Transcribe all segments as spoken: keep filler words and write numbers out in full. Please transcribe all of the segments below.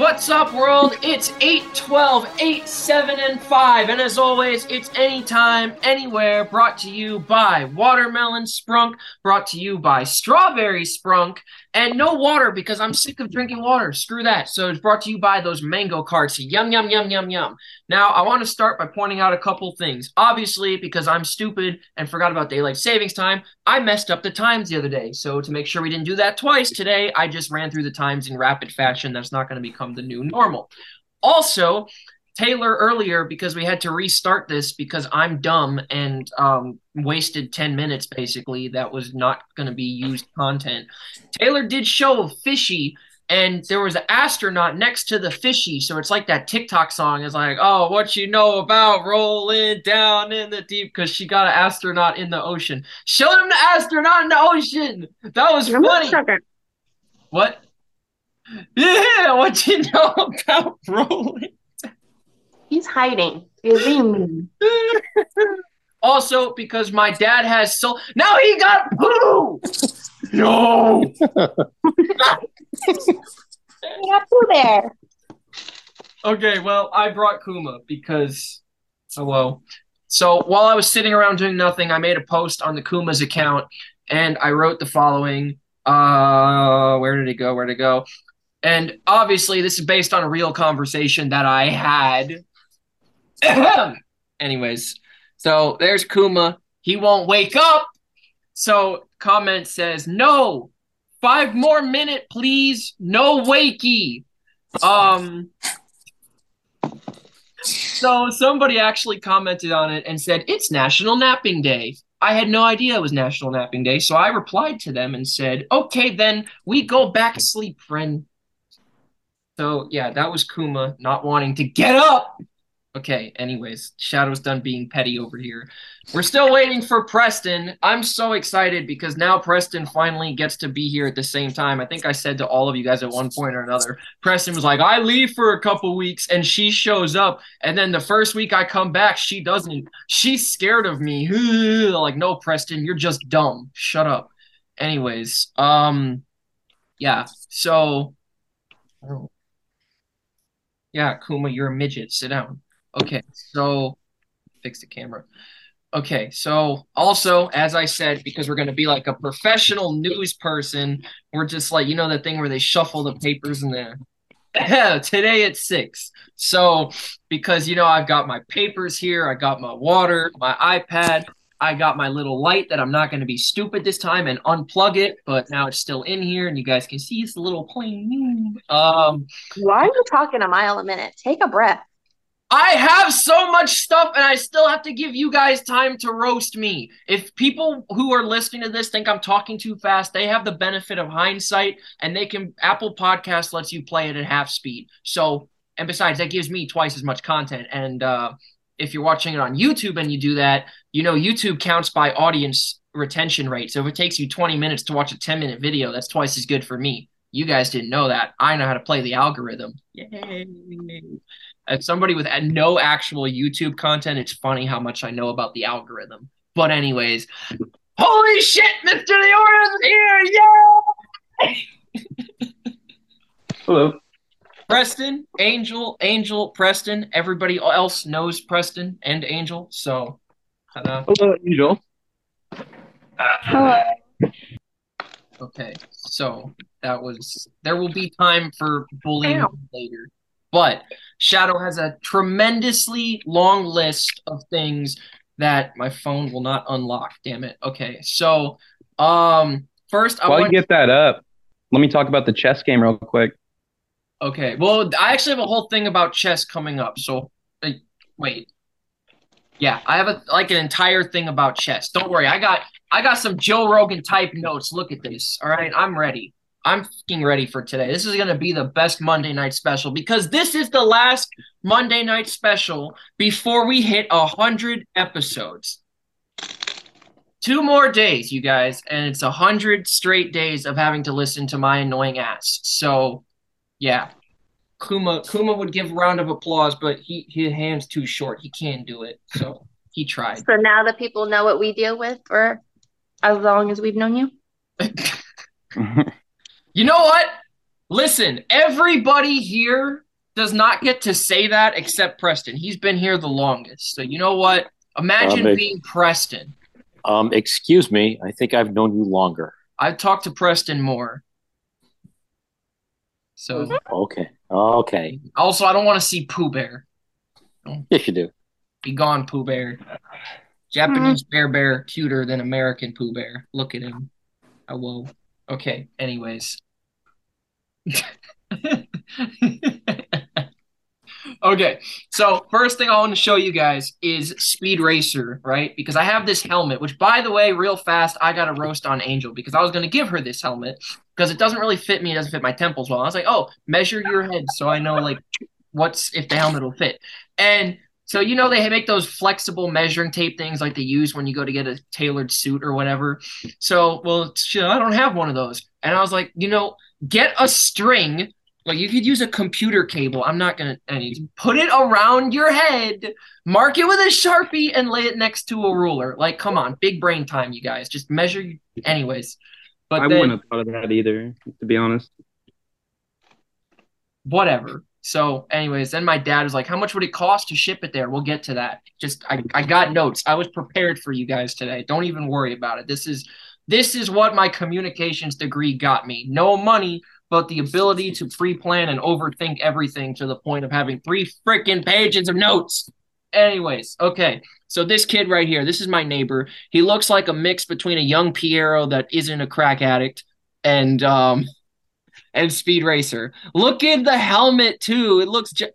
What's up, world? It's eight twelve, eight seven, and five. And as always, it's anytime, anywhere, brought to you by Watermelon Sprunk, brought to you by Strawberry Sprunk, and no water because I'm sick of drinking water. Screw that. So it's brought to you by those mango carts. Yum, yum, yum, yum, yum. Now, I want to start by pointing out a couple things. Obviously, because I'm stupid and forgot about daylight savings time, I messed up the times the other day. So to make sure we didn't do that twice today, I just ran through the times in rapid fashion. That's not going to become the new normal. Also, Taylor earlier, because we had to restart this because I'm dumb and um, wasted ten minutes, basically, that was not going to be used content. Taylor did show fishy, and there was an astronaut next to the fishy, so it's like that TikTok song. It's like, oh, what you know about rolling down in the deep, because she got an astronaut in the ocean. Show them the astronaut in the ocean! That was I'm funny! What? Yeah, what you know about rolling? He's hiding. He's being mean. Also, because my dad has so now he got poo. No, he got poo there. Okay, well, I brought Kuma because hello. So while I was sitting around doing nothing, I made a post on the Kuma's account, and I wrote the following. Uh, where did it go? Where did it go? And obviously, this is based on a real conversation that I had. Anyways, so there's Kuma. He won't wake up. So comment says, no, five more minute, please. No wakey. Um. So somebody actually commented on it and said, it's National Napping Day. I had no idea it was National Napping Day. So I replied to them and said, okay, then we go back to sleep, friend. So, yeah, that was Kuma not wanting to get up. Okay, anyways, Shadow's done being petty over here. We're still waiting for Preston. I'm so excited because now Preston finally gets to be here at the same time. I think I said to all of you guys at one point or another, Preston was like, I leave for a couple weeks, and she shows up. And then the first week I come back, she doesn't. She's scared of me. Like, no, Preston, you're just dumb. Shut up. Anyways, um, yeah, so... Oh. Yeah, Kuma, you're a midget. Sit down. Okay, so fix the camera. Okay, so also, as I said, because we're going to be like a professional news person, we're just like, you know, that thing where they shuffle the papers in there. Today at six. So because, you know, I've got my papers here. I got my water, my iPad. I got my little light that I'm not going to be stupid this time and unplug it, but now it's still in here, and you guys can see it's a little plain. Um, Why are you talking a mile a minute? Take a breath. I have so much stuff, and I still have to give you guys time to roast me. If people who are listening to this think I'm talking too fast, they have the benefit of hindsight, and they can Apple Podcasts lets you play it at half speed. So, and besides, that gives me twice as much content, and uh, if you're watching it on YouTube and you do that, you know, YouTube counts by audience retention rate. So if it takes you twenty minutes to watch a ten minute video, that's twice as good for me. You guys didn't know that. I know how to play the algorithm. Yay. As somebody with no actual YouTube content, it's funny how much I know about the algorithm. But anyways, holy shit, Mister Leora is here. Yay! Hello. Preston, Angel, Angel, Preston. Everybody else knows Preston and Angel, so... Hello. Hello, Angel. Uh, Hello. Okay, so that was... There will be time for bullying Ow. later. But Shadow has a tremendously long list of things that my phone will not unlock. Damn it. Okay, so um, first I While want... you get that up, let me talk about the chess game real quick. Okay, well, I actually have a whole thing about chess coming up, so... Uh, wait... Yeah, I have a like an entire thing about chess. Don't worry, I got I got some Joe Rogan type notes. Look at this. All right, I'm ready. I'm fucking ready for today. This is gonna be the best Monday night special because this is the last Monday night special before we hit a hundred episodes. Two more days, you guys, and it's a hundred straight days of having to listen to my annoying ass. So, yeah. Kuma Kuma would give a round of applause, but he his hand's too short. He can't do it, so he tried. So now that people know what we deal with for as long as we've known you? You know what? Listen, everybody here does not get to say that except Preston. He's been here the longest. So you know what? Imagine um, being Preston. Um, excuse me. I think I've known you longer. I've talked to Preston more. So okay. Okay. Also, I don't want to see Pooh Bear. Yes, you do. Be gone, Pooh Bear. Japanese mm-hmm. Bear Bear, cuter than American Pooh Bear. Look at him. I will. Okay. Anyways. Okay. So first thing I want to show you guys is Speed Racer, right? Because I have this helmet, which by the way, real fast, I got a roast on Angel because I was going to give her this helmet because it doesn't really fit me. It doesn't fit my temples well. I was like, oh, measure your head so I know like what's if the helmet will fit. And so, you know, they make those flexible measuring tape things like they use when you go to get a tailored suit or whatever. So, well, I don't have one of those. And I was like, you know, get a string. Like you could use a computer cable. I'm not going to put it around your head, mark it with a Sharpie and lay it next to a ruler. Like, come on, big brain time, you guys. Just measure. Anyways. But I then, wouldn't have thought of that either, to be honest. Whatever. So anyways, then my dad was like, how much would it cost to ship it there? We'll get to that. Just I, I got notes. I was prepared for you guys today. Don't even worry about it. This is this is what my communications degree got me. No money, but the ability to pre-plan and overthink everything to the point of having three freaking pages of notes. Anyways, okay. So this kid right here, this is my neighbor. He looks like a mix between a young Piero that isn't a crack addict and um and Speed Racer. Look at the helmet too. It looks ju-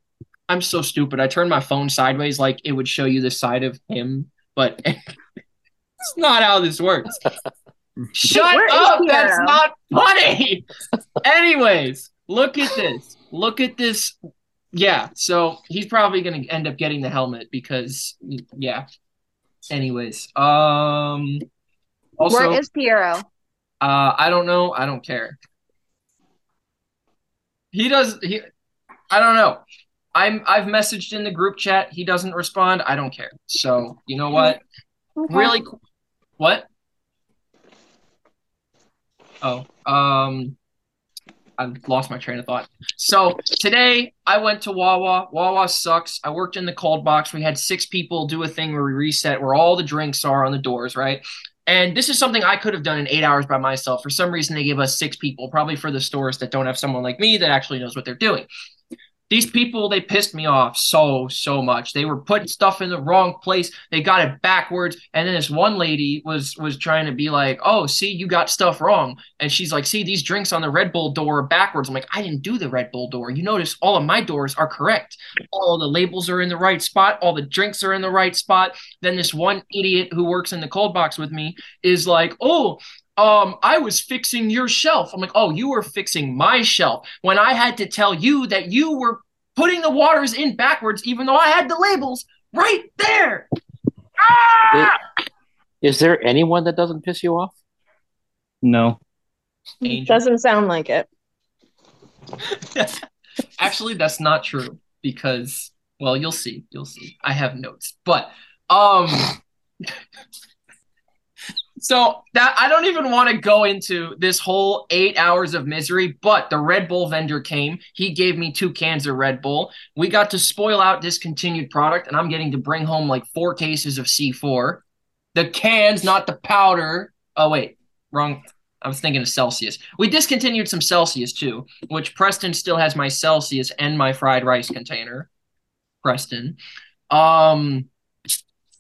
I'm so stupid. I turned my phone sideways like it would show you the side of him, but it's not how this works. Shut Where up. That's not funny. Anyways, look at this. Look at this. Yeah. So he's probably going to end up getting the helmet because yeah. Anyways. Um, also, where is Piero? Uh, I don't know. I don't care. He does. He, I don't know. I'm. I've messaged in the group chat. He doesn't respond. I don't care. So you know what? Okay. Really, what? Oh, um, I lost my train of thought. So today I went to Wawa. Wawa sucks. I worked in the cold box. We had six people do a thing where we reset where all the drinks are on the doors, right? And this is something I could have done in eight hours by myself. For some reason, they gave us six people, probably for the stores that don't have someone like me that actually knows what they're doing. These people, they pissed me off so, so much. They were putting stuff in the wrong place. They got it backwards. And then this one lady was was trying to be like, oh, see, you got stuff wrong. And she's like, see, these drinks on the Red Bull door are backwards. I'm like, I didn't do the Red Bull door. You notice all of my doors are correct. All the labels are in the right spot. All the drinks are in the right spot. Then this one idiot who works in the cold box with me is like, oh, Um, I was fixing your shelf. I'm like, oh, you were fixing my shelf when I had to tell you that you were putting the waters in backwards, even though I had the labels right there. Ah! Is, is there anyone that doesn't piss you off? No. Angel. Doesn't sound like it. Actually, that's not true because, well, you'll see. You'll see. I have notes, but, um... So that I don't even want to go into this whole eight hours of misery, but the Red Bull vendor came. He gave me two cans of Red Bull. We got to spoil out discontinued product, and I'm getting to bring home like four cases of C four. The cans, not the powder. Oh, wait. Wrong. I was thinking of Celsius. We discontinued some Celsius, too, which Preston still has my Celsius and my fried rice container. Preston. Um,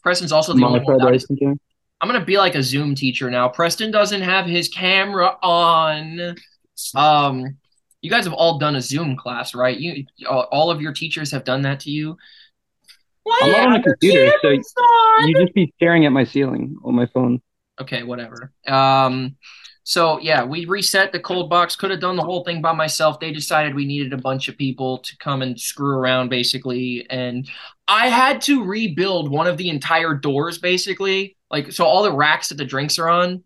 Preston's also the only fried rice container. I'm going to be like a Zoom teacher now. Preston doesn't have his camera on. Um, you guys have all done a Zoom class, right? You, all of your teachers have done that to you? Why I'm not on a computer, so on? You just be staring at my ceiling on my phone. Okay, whatever. Um, so, yeah, we reset the cold box. Could have done the whole thing by myself. They decided we needed a bunch of people to come and screw around, basically. And I had to rebuild one of the entire doors, basically. Like, so all the racks that the drinks are on,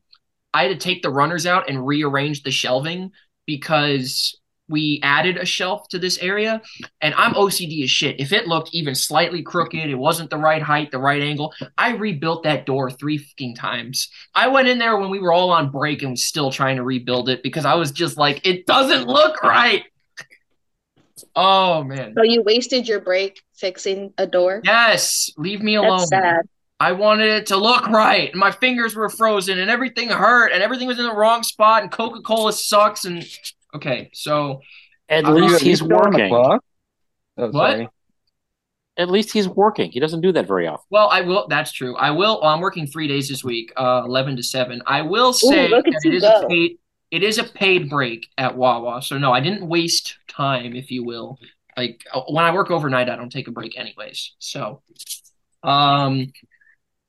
I had to take the runners out and rearrange the shelving because we added a shelf to this area, and I'm O C D as shit. If it looked even slightly crooked, it wasn't the right height, the right angle, I rebuilt that door three fucking times. I went in there when we were all on break and was still trying to rebuild it because I was just like, it doesn't look right. Oh, man. So you wasted your break fixing a door? Yes. Leave me alone. That's sad. I wanted it to look right. And my fingers were frozen and everything hurt and everything was in the wrong spot and Coca-Cola sucks. And okay, so. At uh, least he's working. Oh, what? Sorry. At least he's working. He doesn't do that very often. Well, I will. That's true. I will. Well, I'm working three days this week, uh, eleven to seven. I will say Ooh, that it is go. a paid, it is a paid break at Wawa. So no, I didn't waste time, if you will. Like when I work overnight, I don't take a break anyways. So, um.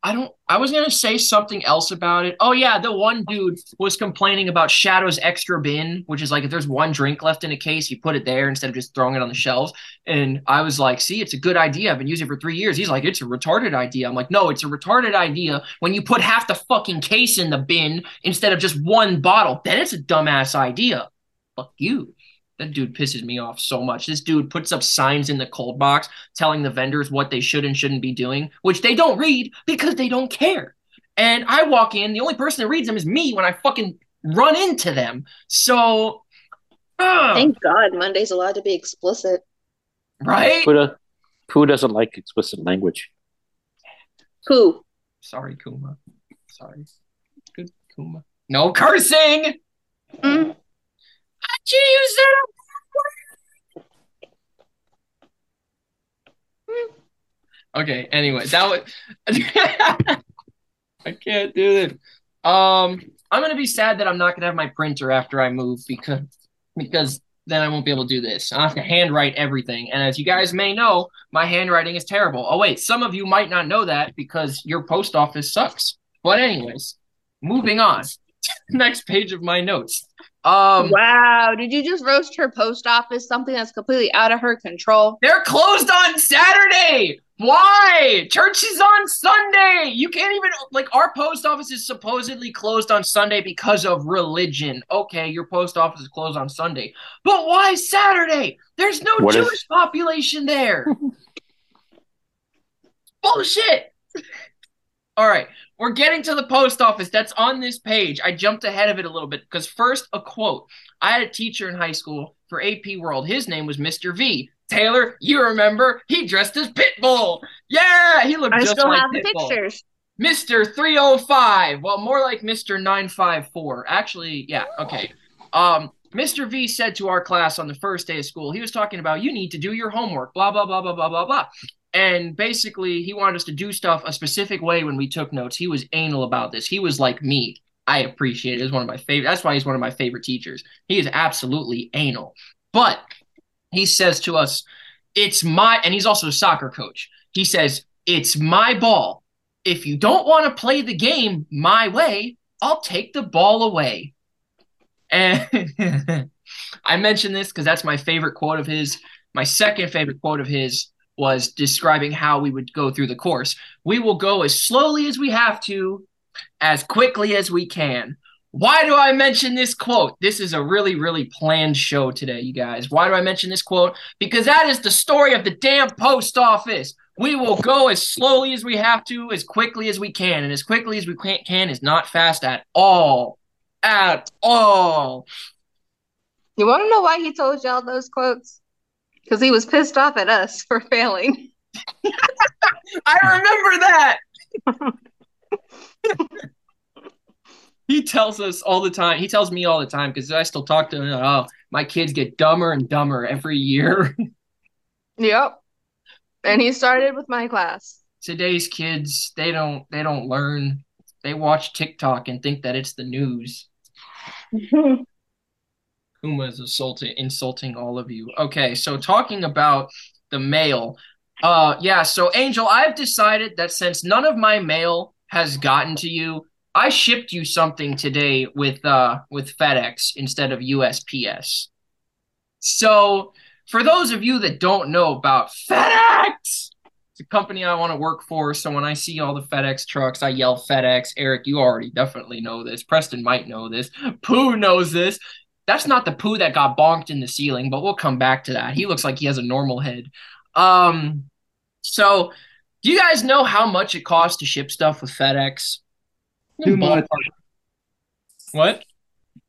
I don't. I was gonna say something else about it. Oh yeah, the one dude was complaining about Shadow's extra bin, which is like if there's one drink left in a case, you put it there instead of just throwing it on the shelves. And I was like, "See, it's a good idea. I've been using it for three years." He's like, "It's a retarded idea." I'm like, "No, it's a retarded idea when you put half the fucking case in the bin instead of just one bottle. Then it's a dumbass idea." Fuck you. That dude pisses me off so much. This dude puts up signs in the cold box telling the vendors what they should and shouldn't be doing, which they don't read because they don't care. And I walk in, the only person that reads them is me when I fucking run into them. So, uh, thank God Monday's allowed to be explicit. Right? Who, do, who doesn't like explicit language? Who? Sorry, Kuma. Sorry. Good Kuma. No cursing! Mm. Did you use that word? Okay, anyway, that was I can't do this. Um I'm gonna be sad that I'm not gonna have my printer after I move because because then I won't be able to do this. I'll have to handwrite everything. And as you guys may know, my handwriting is terrible. Oh wait, some of you might not know that because your post office sucks. But anyways, moving on. Next page of my notes. Um, wow, did you just roast her post office? Something that's completely out of her control. They're closed on Saturday. Why? Church is on Sunday. You can't even, like, our post office is supposedly closed on Sunday because of religion. Okay, your post office is closed on Sunday. But why Saturday? There's no what Jewish if- population there. Bullshit. All right, we're getting to the post office that's on this page. I jumped ahead of it a little bit because first, a quote. I had a teacher in high school for A P World. His name was Mister V. Taylor, you remember? He dressed as Pitbull. Yeah, he looked I just like Pitbull. I still have the pictures. Mister three oh five. Well, more like Mister nine five four. Actually, yeah, okay. Um, Mister V said to our class on the first day of school, he was talking about, you need to do your homework, blah, blah, blah, blah, blah, blah, blah. And basically, he wanted us to do stuff a specific way when we took notes. He was anal about this. He was like me. I appreciate it. It was one of my favorite. That's why he's one of my favorite teachers. He is absolutely anal. But he says to us, it's my, and he's also a soccer coach. He says, it's my ball. If you don't want to play the game my way, I'll take the ball away. And I mentioned this because that's my favorite quote of his. My second favorite quote of his was describing how we would go through the course. We will go as slowly as we have to, as quickly as we can. Why do I mention this quote? This is a really, really planned show today, you guys. Why do I mention this quote? Because that is the story of the damn post office. We will go as slowly as we have to, as quickly as we can. And as quickly as we can is not fast at all. At all. You want to know why he told y'all those quotes? Because he was pissed off at us for failing. I remember that. He tells us all the time. He tells me all the time because I still talk to him. Oh, my kids get dumber and dumber every year. Yep. And he started with my class. Today's kids, they don't they don't learn. They watch TikTok and think that it's the news. Kuma is assaulting, insulting all of you. Okay, so talking about the mail. Uh, yeah, so Angel, I've decided that since none of my mail has gotten to you, I shipped you something today with uh, with FedEx instead of U S P S. So for those of you that don't know about FedEx, it's a company I want to work for. So when I see all the FedEx trucks, I yell FedEx. Eric, you already definitely know this. Preston might know this. Pooh knows this. That's not the poo that got bonked in the ceiling, but we'll come back to that. He looks like he has a normal head. Um, so do you guys know how much it costs to ship stuff with FedEx? Too much. What?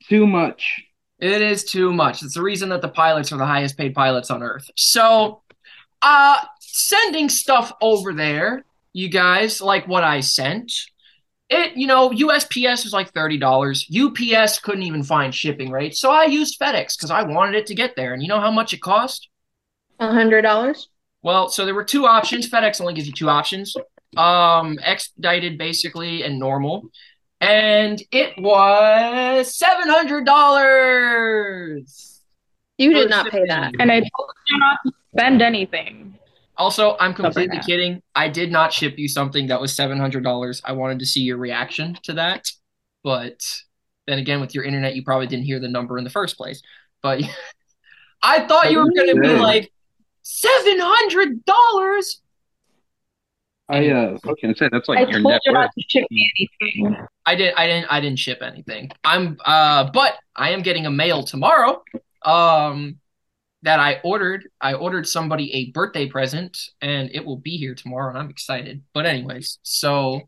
Too much. It is too much. It's the reason that the pilots are the highest paid pilots on Earth. So uh, sending stuff over there, you guys, like what I sent, it, you know, U S P S was like thirty dollars. U P S couldn't even find shipping rates. So I used FedEx because I wanted it to get there. And you know how much it cost? one hundred dollars. Well, so there were two options. FedEx only gives you two options. Um, expedited, basically, and normal. And it was seven hundred dollars. You did not pay that. And I told you not to spend anything. Also, I'm completely kidding. I did not ship you something that was seven hundred dollars. I wanted to see your reaction to that. But then again, with your internet, you probably didn't hear the number in the first place. But I thought you were going to be like, seven hundred dollars? I uh, okay, say that's like I your network. You not to ship me anything. I didn't, I didn't, I didn't ship anything. I'm, uh, but I am getting a mail tomorrow. Um, that I ordered. I ordered somebody a birthday present, and it will be here tomorrow, and I'm excited. But anyways, so,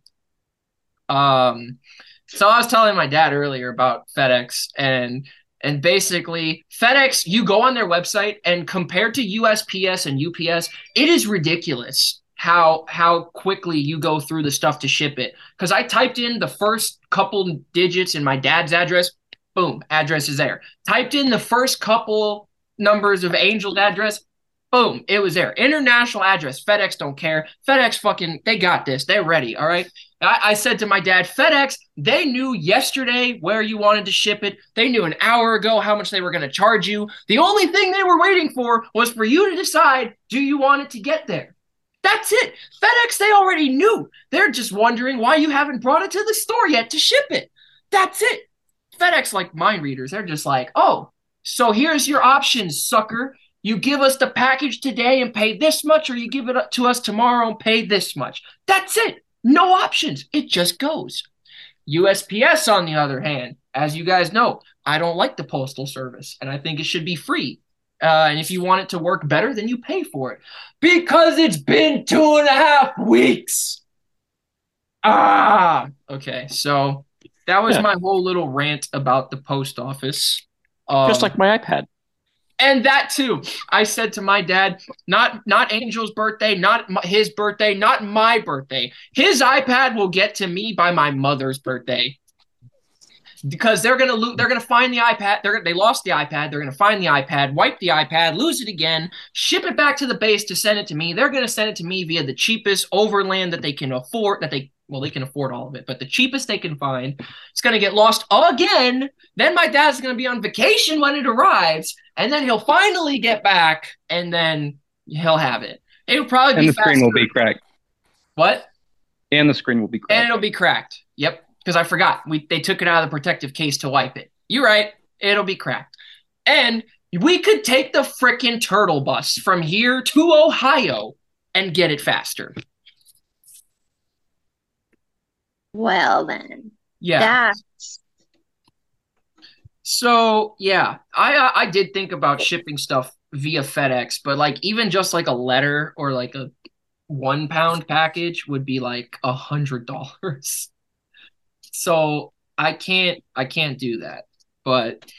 um, so I was telling my dad earlier about FedEx, and and basically FedEx, you go on their website, and compared to U S P S and U P S, it is ridiculous how how quickly you go through the stuff to ship it. Because I typed in the first couple digits in my dad's address, boom, address is there. Typed in the first couple numbers of Angel's address, boom, it was there. International address, FedEx don't care. FedEx fucking, they got this. They're ready, all right? I, I said to my dad, FedEx, they knew yesterday where you wanted to ship it. They knew an hour ago how much they were going to charge you. The only thing they were waiting for was for you to decide, do you want it to get there? That's it. FedEx, they already knew. They're just wondering why you haven't brought it to the store yet to ship it. That's it. FedEx, like mind readers, they're just like, oh, so here's your options, sucker. You give us the package today and pay this much, or you give it to us tomorrow and pay this much. That's it. No options. It just goes. U S P S, on the other hand, as you guys know, I don't like the postal service, and I think it should be free. Uh, and if you want it to work better, then you pay for it. Because it's been two and a half weeks. Ah, okay. So that was yeah. my whole little rant about the post office. Um, Just like my iPad. And that too. I said to my dad, not not Angel's birthday, not my, his birthday, not my birthday. His iPad will get to me by my mother's birthday. Because they're gonna lo- they're gonna find the iPad. They're they lost the iPad. They're gonna find the iPad, wipe the iPad, lose it again, ship it back to the base to send it to me. They're gonna send it to me via the cheapest overland that they can afford. That they well they can afford all of it, but the cheapest they can find. It's gonna get lost again. Then my dad's gonna be on vacation when it arrives, and then he'll finally get back, and then he'll have it. It'll probably be. And the faster. Screen will be cracked. What? And the screen will be cracked. And it'll be cracked. Yep. Because I forgot. We they took it out of the protective case to wipe it. You're right. It'll be cracked. And we could take the frickin' turtle bus from here to Ohio and get it faster. Well, then. Yeah. That's... So, yeah. I uh, I did think about shipping stuff via FedEx, but like even just like a letter or like a one pound package would be like one hundred dollars. So I can't I can't do that. But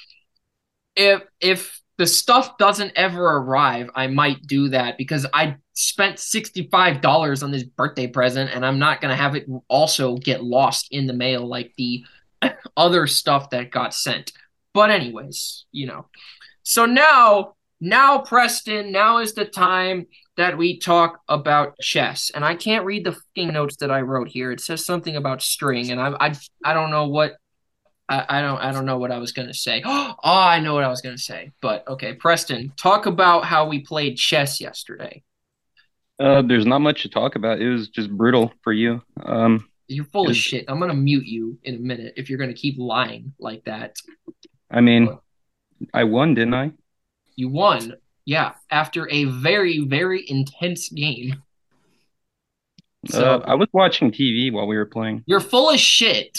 if if the stuff doesn't ever arrive, I might do that because I spent sixty-five dollars on this birthday present and I'm not going to have it also get lost in the mail like the other stuff that got sent. But anyways, you know. So now, now Preston, now is the time that we talk about chess. And I can't read the fucking notes that I wrote here. It says something about string, and I I I don't know what I, I don't I don't know what I was gonna say. Oh, I know what I was gonna say. But okay, Preston, talk about how we played chess yesterday. Uh, there's not much to talk about. It was just brutal for you. Um, you're full of shit. I'm gonna mute you in a minute if you're gonna keep lying like that. I mean, I won, didn't I? You won. Yeah, after a very, very intense game. So, uh, I was watching T V while we were playing. You're full of shit.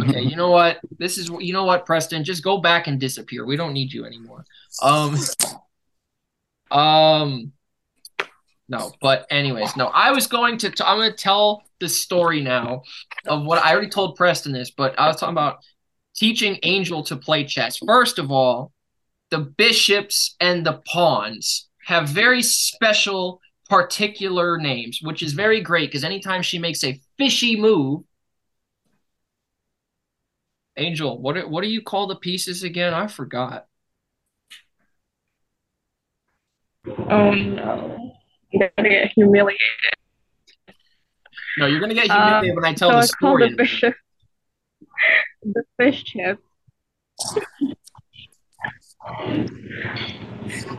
Okay, you know what? This is you know what, Preston. Just go back and disappear. We don't need you anymore. Um, um, no. But anyways, no. I was going to. T- I'm going to tell the story now of what I already told Preston this, but I was talking about teaching Angel to play chess. First of all, the bishops and the pawns have very special, particular names, which is very great because anytime she makes a fishy move. Angel, what do, what do you call the pieces again? I forgot. Oh, no. I'm going to get humiliated. No, you're going to get humiliated um, when I tell so the story. The fish, the fish chip.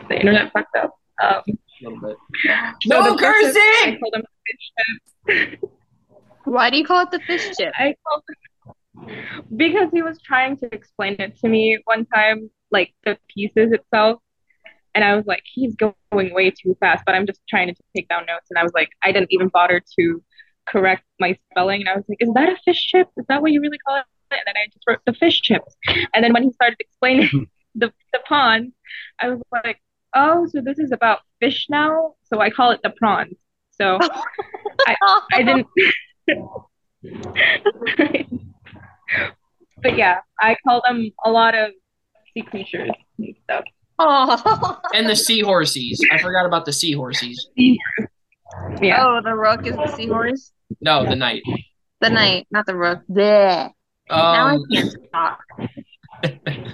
The internet fucked up. Um, A little bit. No, no cursing! I call them the fish chip. Why do you call it the fish chip? I call them because he was trying to explain it to me one time, like the pieces itself, and I was like, he's going way too fast, but I'm just trying to take down notes, and I was like, I didn't even bother to correct my spelling, and I was like, is that a fish chip? Is that what you really call it? And then I just wrote the fish chips, and then when he started explaining the, the pawns, I was like, oh, so this is about fish now? So I call it the prawns. So I, I didn't... But yeah, I call them a lot of sea creatures and stuff. Oh, and the seahorses. I forgot about the seahorses. Yeah. Oh, the rook is the seahorse? No, the knight. The knight, not the rook. Yeah. Um, now I can't talk.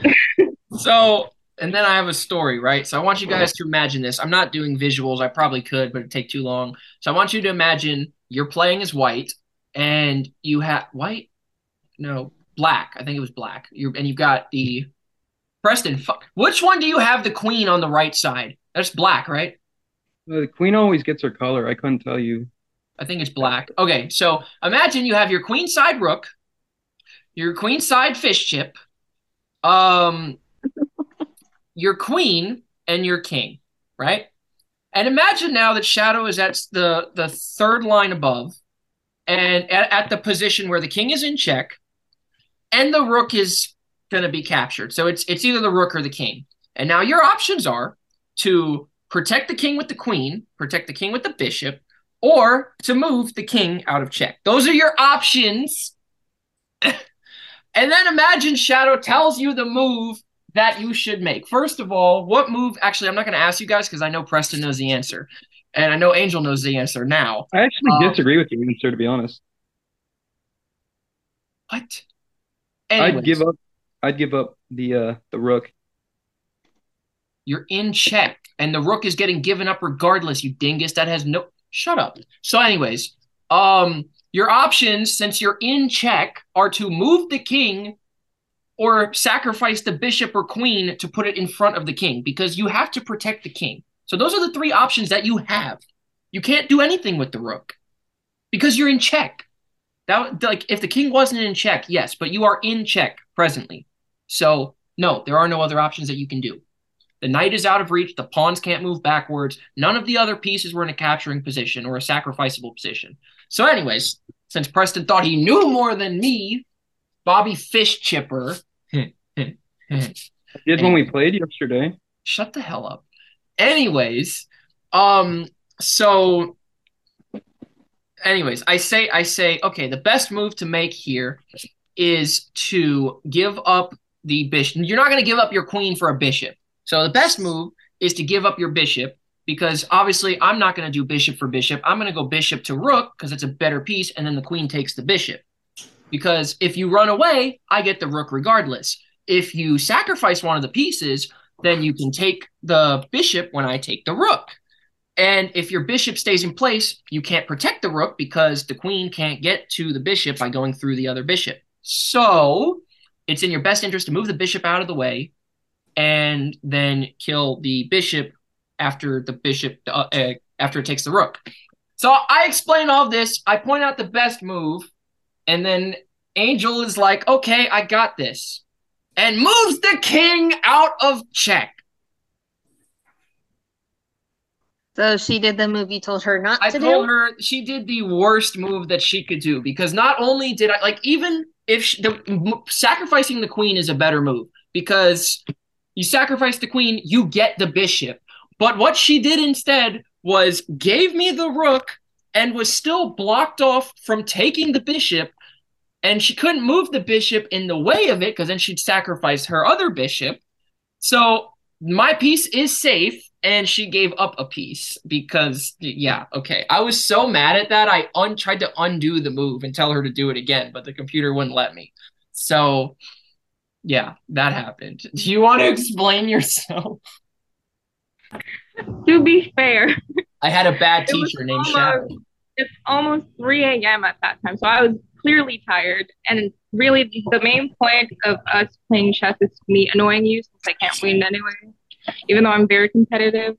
So, and then I have a story, right? So I want you guys to imagine this. I'm not doing visuals. I probably could, but it'd take too long. So I want you to imagine you're playing as white, and you have white. No, black. I think it was black. You're, and you've got the Preston. Fuck. Which one do you have the queen on the right side? That's black, right? No, the queen always gets her color. I couldn't tell you. I think it's black. Okay, so imagine you have your queen side rook, your queen side fish chip, um, your queen, and your king, right? And imagine now that Shadow is at the, the third line above and at, at the position where the king is in check. And the rook is going to be captured. So it's it's either the rook or the king. And now your options are to protect the king with the queen, protect the king with the bishop, or to move the king out of check. Those are your options. And then imagine Shadow tells you the move that you should make. First of all, what move? Actually, I'm not going to ask you guys because I know Preston knows the answer. And I know Angel knows the answer now. I actually um, disagree with the answer, to be honest. What? Anyways. I'd give up. I'd give up the uh, the rook. You're in check, and the rook is getting given up regardless. You dingus! That has no. Shut up. So, anyways, um, your options since you're in check are to move the king, or sacrifice the bishop or queen to put it in front of the king because you have to protect the king. So those are the three options that you have. You can't do anything with the rook because you're in check. That, like, if the king wasn't in check, yes, but you are in check presently. So, no, there are no other options that you can do. The knight is out of reach. The pawns can't move backwards. None of the other pieces were in a capturing position or a sacrificable position. So, anyways, since Preston thought he knew more than me, Bobby Fish Chipper. I did anyways, when we played yesterday. Shut the hell up. Anyways, um, so... Anyways, I say, I say, okay, the best move to make here is to give up the bishop. You're not going to give up your queen for a bishop. So the best move is to give up your bishop because obviously I'm not going to do bishop for bishop. I'm going to go bishop to rook because it's a better piece, and then the queen takes the bishop. Because if you run away, I get the rook regardless. If you sacrifice one of the pieces, then you can take the bishop when I take the rook. And if your bishop stays in place, you can't protect the rook because the queen can't get to the bishop by going through the other bishop. So it's in your best interest to move the bishop out of the way and then kill the bishop after the bishop uh, uh, after it takes the rook. So I explain all this. I point out the best move. And then Angel is like, okay, I got this. And moves the king out of check. So she did the move you told her not I to do? I told her she did the worst move that she could do because not only did I, like, even if she, the, m- sacrificing the queen is a better move, because you sacrifice the queen, you get the bishop. But what she did instead was gave me the rook and was still blocked off from taking the bishop. And she couldn't move the bishop in the way of it, because then she'd sacrifice her other bishop. So my piece is safe, and she gave up a piece because, yeah, okay. I was so mad at that, I un- tried to undo the move and tell her to do it again, but the computer wouldn't let me. So, yeah, that happened. Do you want to explain yourself? To be fair, I had a bad teacher named Shadow. It's almost three a.m. at that time, so I was clearly tired, and really the main point of us playing chess is me annoying you, since I can't win anyway, even though I'm very competitive,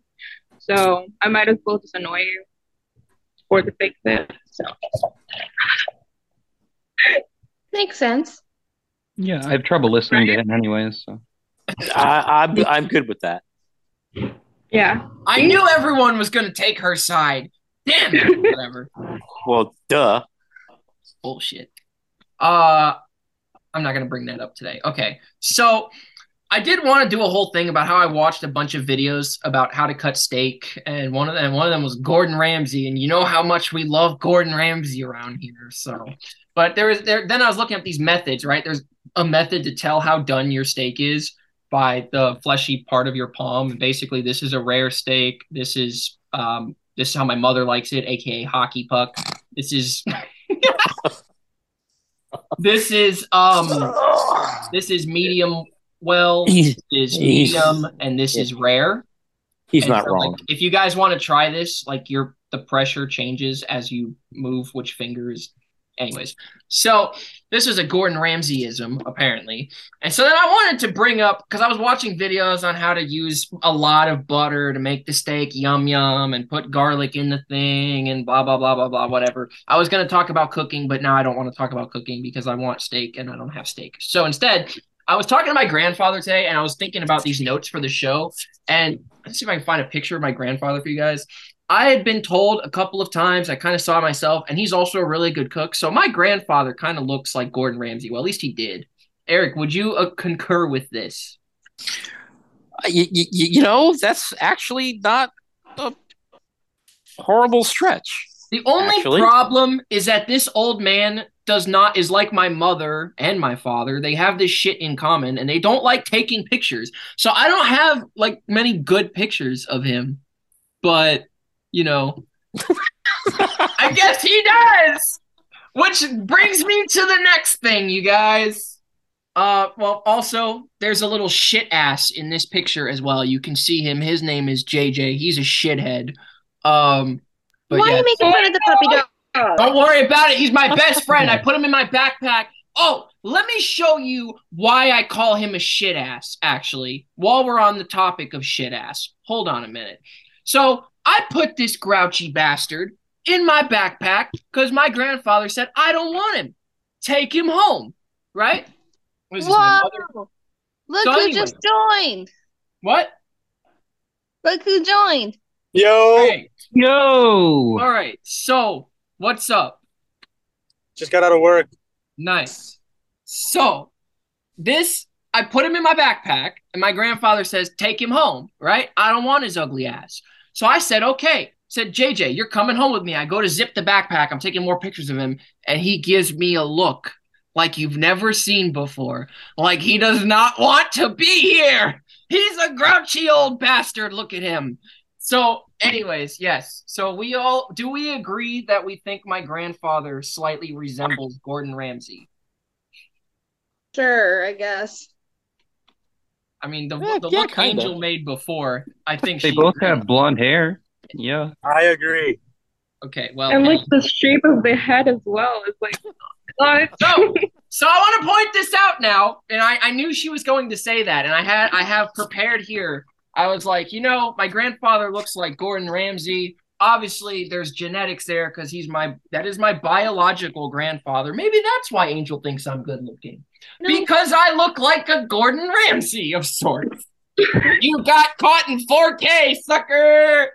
so I might as well just annoy you for the sake of it. So makes sense. Yeah, I have trouble listening to him anyways, so I, I'm, I'm good with that. Yeah, I knew everyone was going to take her side. Damn it, whatever. Well, duh. Bullshit. Uh, I'm not going to bring that up today. Okay, so I did want to do a whole thing about how I watched a bunch of videos about how to cut steak, and one of them, one of them was Gordon Ramsay, and you know how much we love Gordon Ramsay around here. So, but there is there. Then I was looking at these methods. Right, there's a method to tell how done your steak is by the fleshy part of your palm. And basically, this is a rare steak. This is um. This is how my mother likes it, aka hockey puck. This is this is um this is medium well, this is medium, and this is rare. He's and not so, wrong. Like, if you guys want to try this, like your the pressure changes as you move which finger is anyways. So this is a Gordon Ramsay-ism, apparently. And so then I wanted to bring up, because I was watching videos on how to use a lot of butter to make the steak yum-yum and put garlic in the thing and blah, blah, blah, blah, blah, whatever. I was going to talk about cooking, but now I don't want to talk about cooking because I want steak and I don't have steak. So instead, I was talking to my grandfather today, and I was thinking about these notes for the show. And let's see if I can find a picture of my grandfather for you guys. I had been told a couple of times, I kind of saw myself, and he's also a really good cook. So my grandfather kind of looks like Gordon Ramsay. Well, at least he did. Eric, would you uh, concur with this? Uh, you, you, you know, that's actually not a horrible stretch. The only actually. problem is that this old man does not is like my mother and my father. They have this shit in common, and they don't like taking pictures. So I don't have like many good pictures of him, but you know, I guess he does, which brings me to the next thing, you guys. Uh, well, also, there's a little shit ass in this picture as well. You can see him. His name is J J. He's a shithead. Um, but Why yeah. are you making fun of the puppy dog? Don't worry about it. He's my best friend. I put him in my backpack. Oh, let me show you why I call him a shit ass, actually, while we're on the topic of shit ass. Hold on a minute. So I put this grouchy bastard in my backpack because my grandfather said, I don't want him. Take him home. Right? What is this, my mother? Look so who anyway. just joined. What? Look who joined. Yo. Hey. Yo. All right. So what's up? Just got out of work. Nice. So this, I put him in my backpack and my grandfather says, take him home. Right? I don't want his ugly ass. So I said, okay, I said, J J, you're coming home with me. I go to zip the backpack. I'm taking more pictures of him. And he gives me a look like you've never seen before. Like he does not want to be here. He's a grouchy old bastard. Look at him. So anyways, yes. So we all, do we agree that we think my grandfather slightly resembles Gordon Ramsay? Sure, I guess. I mean, the, yeah, the yeah, look kinda. Angel made before, I think they she... They both have blonde hair. Yeah. I agree. Okay, well... And, like, the shape of the head as well is, like... Uh, so, so I want to point this out now, and I, I knew she was going to say that, and I had I have prepared here. I was like, you know, my grandfather looks like Gordon Ramsay. Obviously, there's genetics there, because he's my... That is my biological grandfather. Maybe that's why Angel thinks I'm good-looking. Because I look like a Gordon Ramsay of sorts. You got caught in four K, sucker!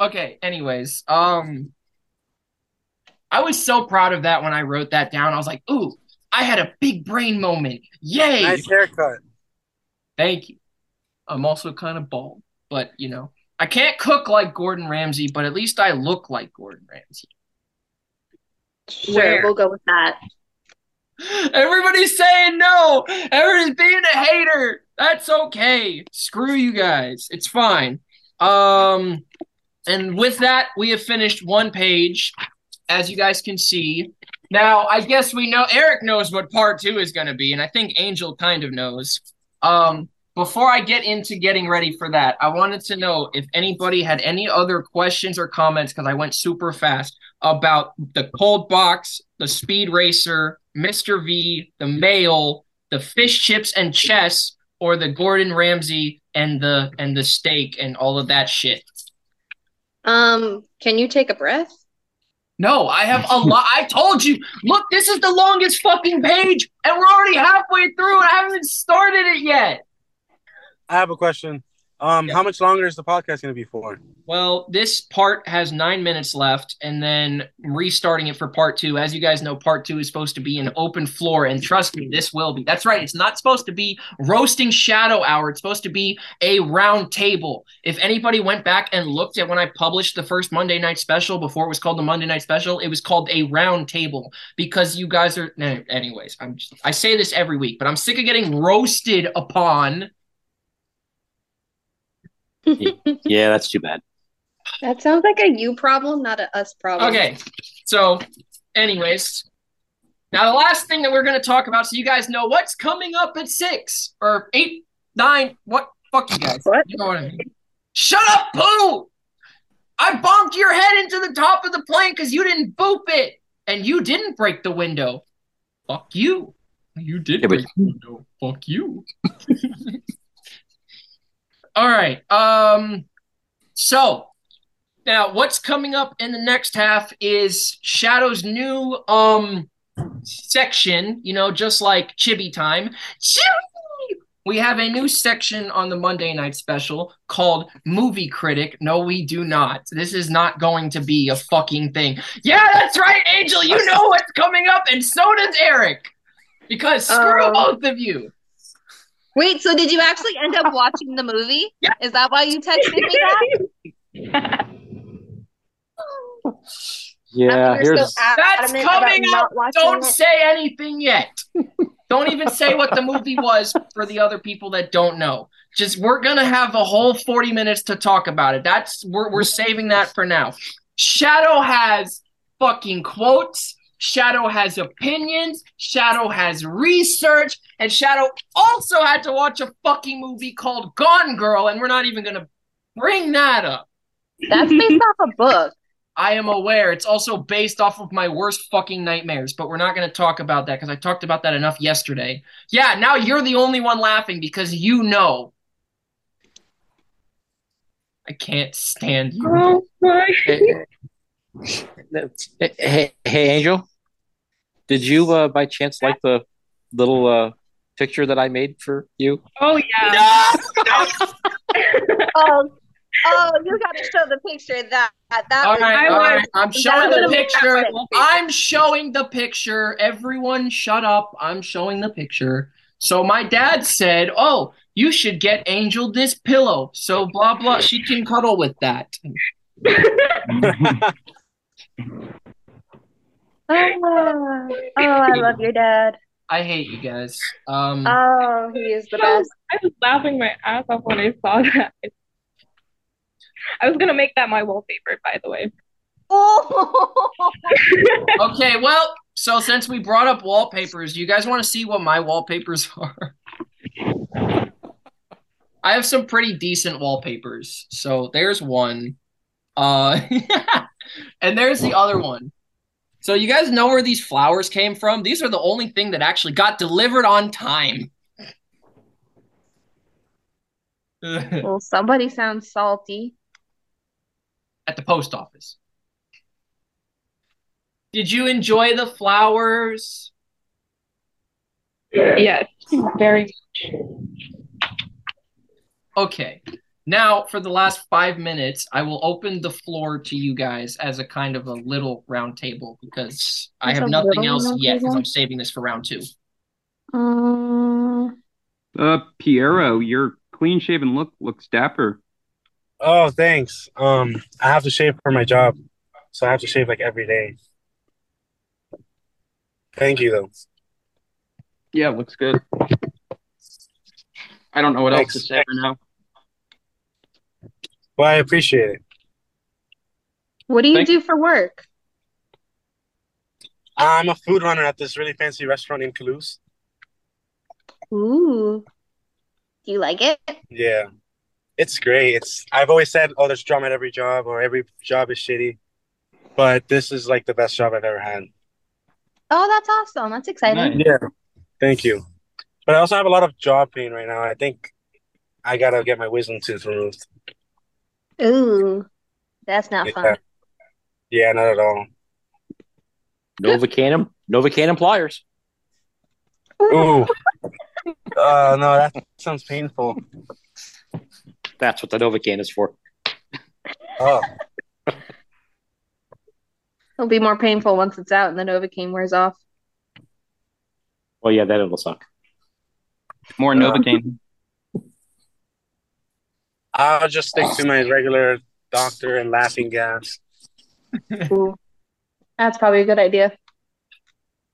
Okay, anyways. um, I was so proud of that when I wrote that down. I was like, ooh, I had a big brain moment. Yay. Nice haircut. Thank you. I'm also kind of bald, but you know, I can't cook like Gordon Ramsay, but at least I look like Gordon Ramsay. Sure, sure. We'll go with that. Everybody's saying no. Everybody's being a hater. That's okay. Screw you guys. It's fine. Um, and with that, we have finished one page, as you guys can see. Now, I guess we know Eric knows what part two is going to be, and I think Angel kind of knows. Um, before I get into getting ready for that, I wanted to know if anybody had any other questions or comments, because I went super fast, about the cold box, the speed racer, Mister V, the mail, the fish chips and chess, or the Gordon Ramsay and the and the steak and all of that shit. Um, can you take a breath? No, I have a lot. I told you, look, this is the longest fucking page, and we're already halfway through, and I haven't even started it yet. I have a question. Um, yeah. How much longer is the podcast going to be for? Well, this part has nine minutes left, and then restarting it for part two. As you guys know, part two is supposed to be an open floor, and trust me, this will be. That's right. It's not supposed to be roasting shadow hour. It's supposed to be a round table. If anybody went back and looked at when I published the first Monday Night Special, before it was called the Monday Night Special, it was called a round table because you guys are – anyways, I'm just, I say this every week, but I'm sick of getting roasted upon. Yeah, that's too bad. That sounds like a you problem, not a us problem. Okay, so anyways, now the last thing that we're going to talk about, so you guys know what's coming up at six or eight, nine, what? Fuck you guys. What? You know what I mean. Shut up, Pooh! I bonked your head into the top of the plane because you didn't boop it, and you didn't break the window. Fuck you. You did yeah, break but- the window. Fuck you. All right. Um, so now what's coming up in the next half is Shadow's new um section, you know, just like Chibi Time. Chibi! We have a new section on the Monday Night Special called Movie Critic. No, we do not. This is not going to be a fucking thing. Yeah, that's right, Angel. You know what's coming up, and so does Eric. Because screw um... both of you. Wait, so did you actually end up watching the movie? Yeah. Is that why you texted me that? Yeah. Here's... So that's coming up. Don't it. Say anything yet. Don't even say what the movie was for the other people that don't know. Just we're going to have a whole forty minutes to talk about it. That's we're we're saving that for now. Shadow has fucking quotes. Shadow has opinions. Shadow has research. And Shadow also had to watch a fucking movie called Gone Girl, and we're not even going to bring that up. That's based off a book. I am aware. It's also based off of my worst fucking nightmares, but we're not going to talk about that because I talked about that enough yesterday. Yeah, now you're the only one laughing because you know. I can't stand you. Oh my Hey, hey, hey, Angel, did you uh, by chance like the little uh, picture that I made for you? Oh, yeah. No! No! oh, oh, you got to show the picture. That, that all was, right, all right. I'm showing the picture. I'm showing the picture. Everyone shut up. I'm showing the picture. So my dad said, oh, you should get Angel this pillow. So blah, blah. She can cuddle with that. Oh, oh, I love your dad. I hate you guys. Um, oh, he is the best. I was laughing my ass off when I saw that. I was going to make that my wallpaper, by the way. Oh. Okay, well, so since we brought up wallpapers, do you guys want to see what my wallpapers are? I have some pretty decent wallpapers. So there's one. Uh, and there's the other one. So you guys know where these flowers came from? These are the only thing that actually got delivered on time. Well, somebody sounds salty. At the post office. Did you enjoy the flowers? Yes, very much. Okay. Now, for the last five minutes, I will open the floor to you guys as a kind of a little round table, because I have nothing else yet, because I'm saving this for round two. Uh, uh, Piero, your clean-shaven look looks dapper. Oh, thanks. Um, I have to shave for my job, so I have to shave like every day. Thank you, though. Yeah, looks good. I don't know what thanks. else to say right now. Well, I appreciate it. What do you Thank do for work? I'm a food runner at this really fancy restaurant in Toulouse. Ooh. Do you like it? Yeah. It's great. It's I've always said, oh, there's drama at every job, or every job is shitty. But this is like the best job I've ever had. Oh, that's awesome. That's exciting. Nice. Yeah. Thank you. But I also have a lot of job pain right now. I think I got to get my wisdom tooth removed. Ooh, that's not yeah. fun. Yeah, not at all. Novocaine, Novocaine pliers. Ooh. uh, no, that sounds painful. That's what the Novocaine is for. Oh. It'll be more painful once it's out and the Novocaine wears off. Well, yeah, that it'll suck. More uh, Novocaine. I'll just stick to my regular doctor and laughing gas. Ooh. That's probably a good idea.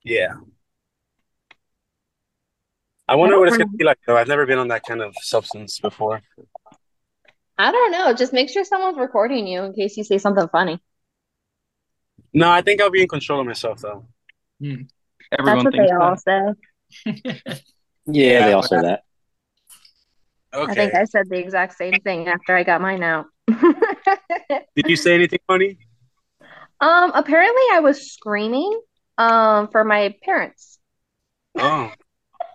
Yeah. I wonder I what it's going to be like, though. I've never been on that kind of substance before. I don't know. Just make sure someone's recording you in case you say something funny. No, I think I'll be in control of myself, though. Hmm. Everyone That's what they all that. say. yeah, yeah, they all say that. Okay. I think I said the exact same thing after I got mine out. Did you say anything funny? Um, apparently I was screaming um for my parents. Oh.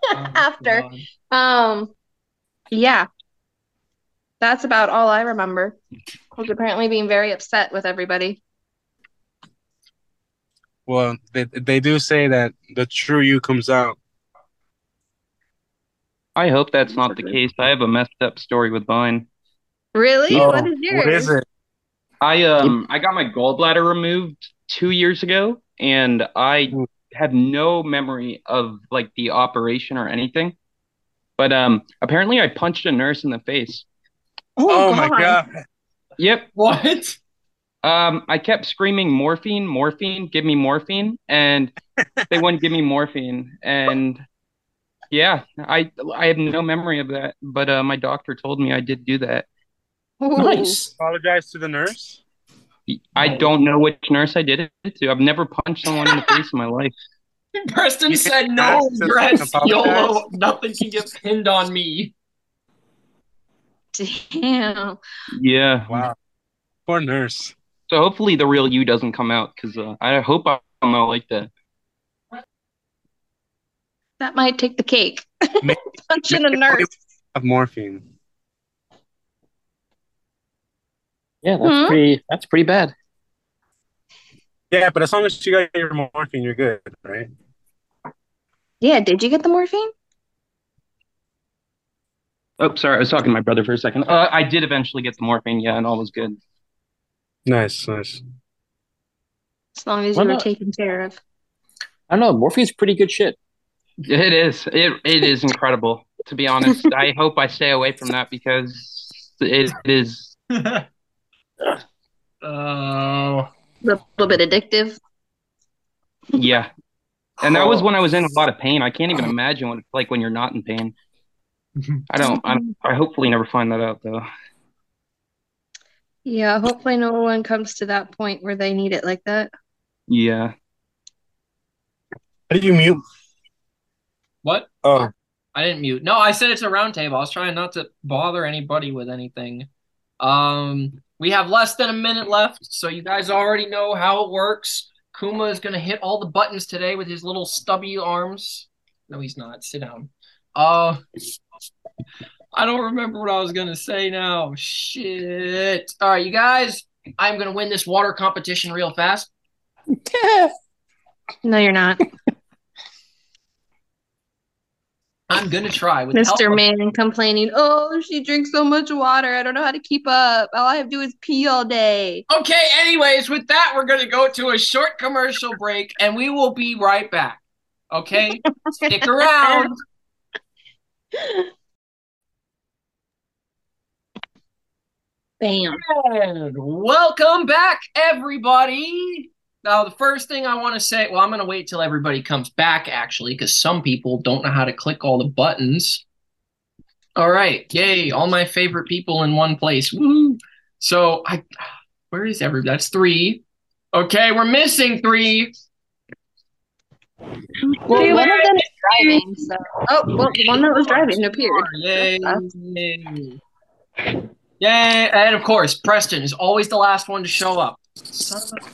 oh after. God. Um yeah. That's about all I remember. I was apparently being very upset with everybody. Well, they they do say that the true you comes out. I hope that's not the case. I have a messed up story with mine. Really? Oh, what is yours? What is it? I um I got my gallbladder removed two years ago, and I have no memory of like the operation or anything. But um apparently I punched a nurse in the face. Oh, oh God. my God. Yep. What? Um I kept screaming morphine, morphine, give me morphine, and they wouldn't give me morphine, and yeah, I I have no memory of that, but uh, my doctor told me I did do that. Ooh. Nice. Apologize to the nurse? I don't know which nurse I did it to. I've never punched someone in the face in my life. Preston you said, no, dress, YOLO, nothing can get pinned on me. Damn. Yeah. Wow. Poor nurse. So hopefully the real you doesn't come out, because uh, I hope I'm not like that. That might take the cake. Maybe, punching maybe a nurse. Of morphine. Yeah, that's mm-hmm. pretty. That's pretty bad. Yeah, but as long as you got your morphine, you're good, right? Yeah. Did you get the morphine? Oh, sorry. I was talking to my brother for a second. Uh, I did eventually get the morphine. Yeah, and all was good. Nice, nice. As long as Why you not? were taken care of. I don't know. Morphine's pretty good shit. It is. It it is incredible. To be honest, I hope I stay away from that because it, it is. Uh, a little bit addictive. Yeah, and that was when I was in a lot of pain. I can't even imagine what it's like when you're not in pain. I don't. I'm, I hopefully never find that out though. Yeah, hopefully no one comes to that point where they need it like that. Yeah. How did you mute? What? Oh, I didn't mute. No, I said it's a round table. I was trying not to bother anybody with anything. Um, we have less than a minute left, so you guys already know how it works. Kuma is going to hit all the buttons today with his little stubby arms. No, he's not. Sit down. Uh, I don't remember what I was going to say now. Shit. All right, you guys, I'm going to win this water competition real fast. No, you're not. I'm gonna try. With Mister Man complaining, oh, she drinks so much water. I don't know how to keep up. All I have to do is pee all day. Okay, anyways, with that, we're gonna go to a short commercial break and we will be right back. Okay? Stick around. Bam. And welcome back, everybody. Now, the first thing I want to say, well, I'm going to wait till everybody comes back, actually, because some people don't know how to click all the buttons. All right. Yay. All my favorite people in one place. Woo. So I, where is everybody? That's three. Okay. We're missing three. Well, See, one of them is driving. So. Oh, well, the one that was driving appeared. Yay. Yay. Yay. And of course, Preston is always the last one to show up. Son of a-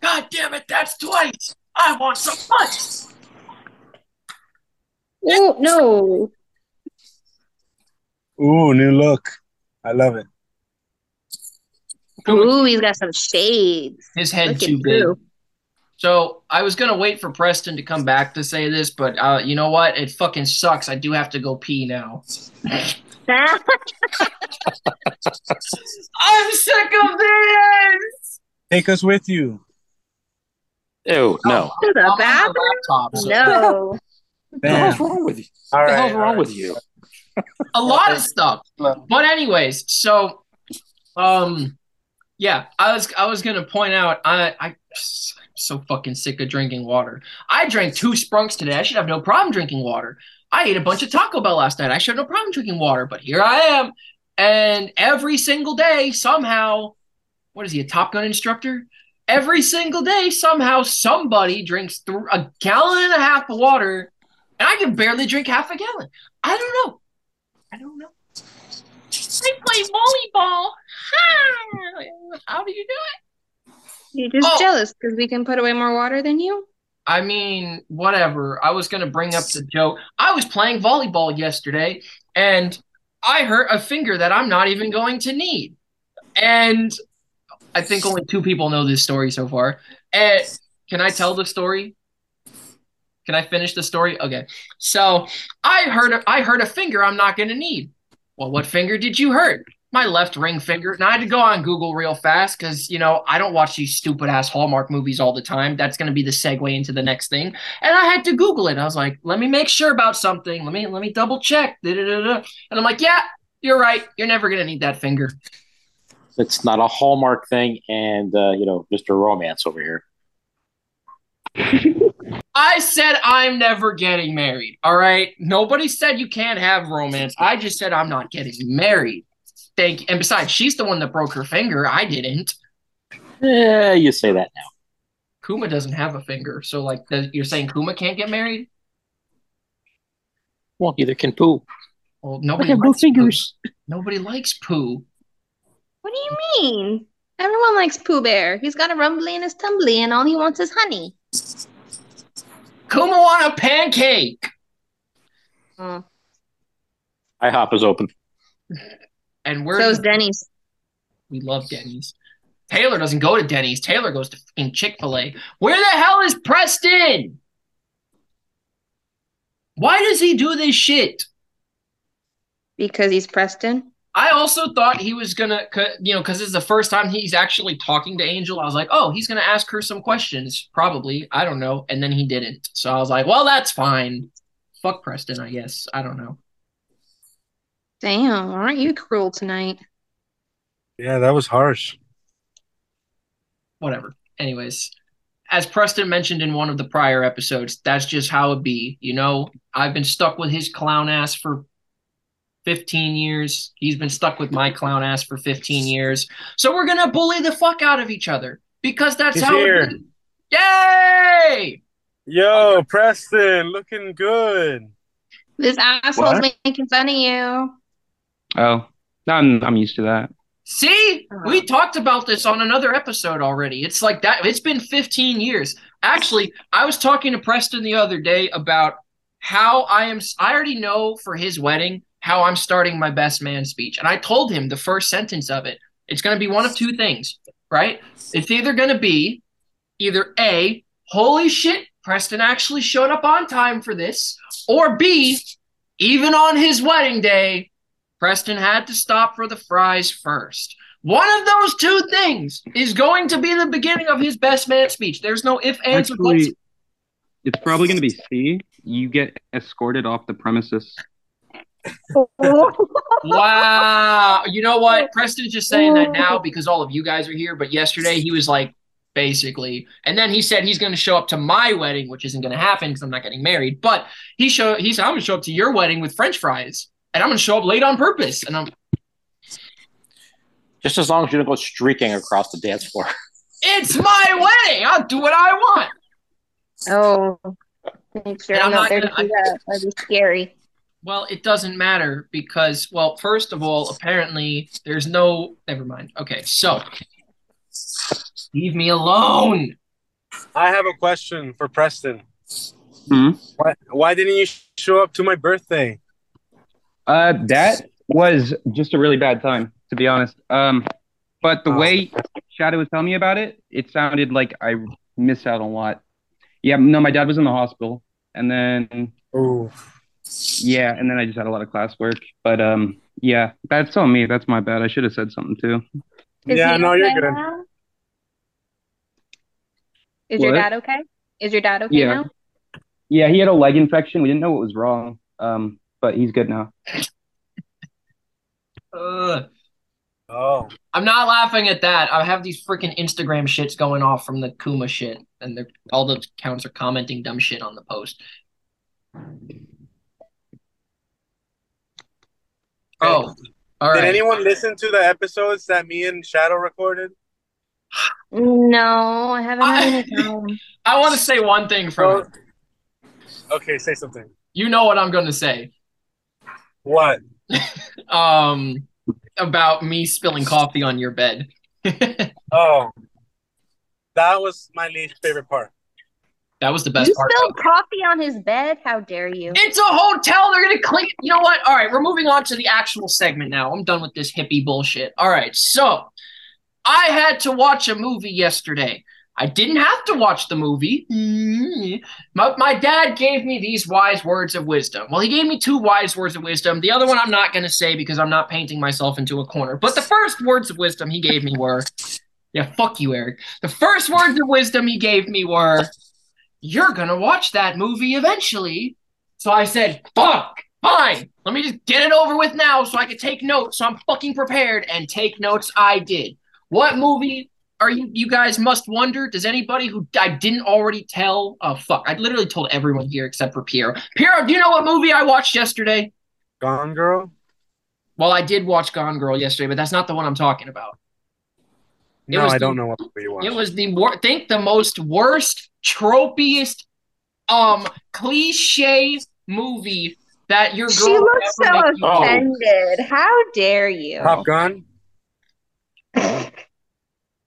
God damn it, that's twice. I want some punch. Oh, no. Ooh, new look. I love it. Ooh, he's got some shades. His head too big. So I was going to wait for Preston to come back to say this, but uh, you know what? It fucking sucks. I do have to go pee now. I'm sick of this. Take us with you. Ew, no. To the bathroom? Laptop, so. No. What the hell's wrong with you? All what the right, hell's wrong right. with you? A lot of stuff. But anyways, so, um, yeah, I was I was gonna point out, I, I I'm so fucking sick of drinking water. I drank two Sprunks today. I should have no problem drinking water. I ate a bunch of Taco Bell last night. I should have no problem drinking water. But here I am, and every single day, somehow, what is he, a Top Gun instructor? Every single day, somehow, somebody drinks th- a gallon and a half of water, and I can barely drink half a gallon. I don't know. I don't know. I play volleyball. Hi. How do you do it? You're just oh. jealous because we can put away more water than you? I mean, whatever. I was going to bring up the joke. I was playing volleyball yesterday, and I hurt a finger that I'm not even going to need. And I think only two people know this story so far. And can I tell the story? Can I finish the story? Okay. So I hurt a, I hurt a finger I'm not going to need. Well, what finger did you hurt? My left ring finger. And I had to go on Google real fast because, you know, I don't watch these stupid-ass Hallmark movies all the time. That's going to be the segue into the next thing. And I had to Google it. I was like, let me make sure about something. Let me let me double-check. Da-da-da-da. And I'm like, yeah, you're right. You're never going to need that finger. It's not a Hallmark thing and, uh, you know, Mister Romance over here. I said I'm never getting married, all right? Nobody said you can't have romance. I just said I'm not getting married. Thank you. And besides, she's the one that broke her finger. I didn't. Yeah, you say that now. Kuma doesn't have a finger. So, like, the, you're saying Kuma can't get married? Well, neither can Pooh. Well, nobody I have likes no fingers. Pooh. Nobody likes Pooh. What do you mean? Everyone likes Pooh Bear. He's got a rumbly and his tumbly, and all he wants is honey. Kuma want a pancake. Mm. IHOP is open. And we're so's Denny's. We love Denny's. Taylor doesn't go to Denny's. Taylor goes to fucking Chick-fil-A. Where the hell is Preston? Why does he do this shit? Because he's Preston. I also thought he was going to, you know, because this is the first time he's actually talking to Angel. I was like, oh, he's going to ask her some questions, probably. I don't know. And then he didn't. So I was like, well, that's fine. Fuck Preston, I guess. I don't know. Damn, aren't you cruel tonight? Yeah, that was harsh. Whatever. Anyways, as Preston mentioned in one of the prior episodes, that's just how it be. You know, I've been stuck with his clown ass for fifteen years. He's been stuck with my clown ass for fifteen years. So we're going to bully the fuck out of each other because that's He's how here. It is. Yay! Yo, okay. Preston, looking good. This asshole's what? Making fun of you. Oh, I'm, I'm used to that. See? We talked about this on another episode already. It's like that. It's been fifteen years. Actually, I was talking to Preston the other day about how I am. I already know for his wedding how I'm starting my best man speech. And I told him the first sentence of it, it's going to be one of two things, right? It's either going to be either A, holy shit, Preston actually showed up on time for this, or B, even on his wedding day, Preston had to stop for the fries first. One of those two things is going to be the beginning of his best man speech. There's no if, ands, or buts. It's probably going to be C. You get escorted off the premises. Wow. You know what? Preston's just saying that now because all of you guys are here. But yesterday he was like, basically. And then he said he's going to show up to my wedding, which isn't going to happen because I'm not getting married. But he, show, he said, I'm going to show up to your wedding with French fries. And I'm going to show up late on purpose. And I'm... Just as long as you don't go streaking across the dance floor. It's my wedding. I'll do what I want. Oh, make sure I'm not there to do that. That'd be scary. Well, it doesn't matter because, well, first of all, apparently there's no. Never mind. Okay, so leave me alone. I have a question for Preston. Hmm? Why, why didn't you show up to my birthday? Uh, that was just a really bad time, to be honest. Um, but the way Shadow was telling me about it, it sounded like I missed out on a lot. Yeah, no, my dad was in the hospital, and then oh, yeah, and then I just had a lot of classwork. But um, yeah, that's on me. That's my bad. I should have said something too. Is yeah, no, okay you're good. Now? Is what? Your dad okay? Is your dad okay yeah. now? Yeah, he had a leg infection. We didn't know what was wrong. Um, but he's good now. uh. Oh, I'm not laughing at that. I have these freaking Instagram shits going off from the Kuma shit, and all the accounts are commenting dumb shit on the post. Oh, all right. Did anyone listen to the episodes that me and Shadow recorded? No, I haven't. I, had any I want to say one thing from it. Okay, say something. You know what I'm going to say. What? um. About me spilling coffee on your bed. Oh. That was my least favorite part. That was the best you part. You spilled coffee on his bed? How dare you? It's a hotel. They're going to clean. You know what? All right. We're moving on to the actual segment now. I'm done with this hippie bullshit. All right. So I had to watch a movie yesterday. I didn't have to watch the movie. Mm-hmm. My, my dad gave me these wise words of wisdom. Well, he gave me two wise words of wisdom. The other one I'm not going to say because I'm not painting myself into a corner. But the first words of wisdom he gave me were, yeah, fuck you, Eric. The first words of wisdom he gave me were, you're going to watch that movie eventually. So I said, fuck, fine. Let me just get it over with now so I can take notes. So I'm fucking prepared, and take notes I did. What movie... Are you, you guys must wonder, does anybody who I didn't already tell? Oh, fuck. I literally told everyone here except for Piero. Piero, do you know what movie I watched yesterday? Gone Girl? Well, I did watch Gone Girl yesterday, but that's not the one I'm talking about. It no, I the, don't know what movie you watched. It was the, wor- think, the most worst, tropiest, um, cliche movie that your girl She looks so offended. You. How dare you? Top Gun?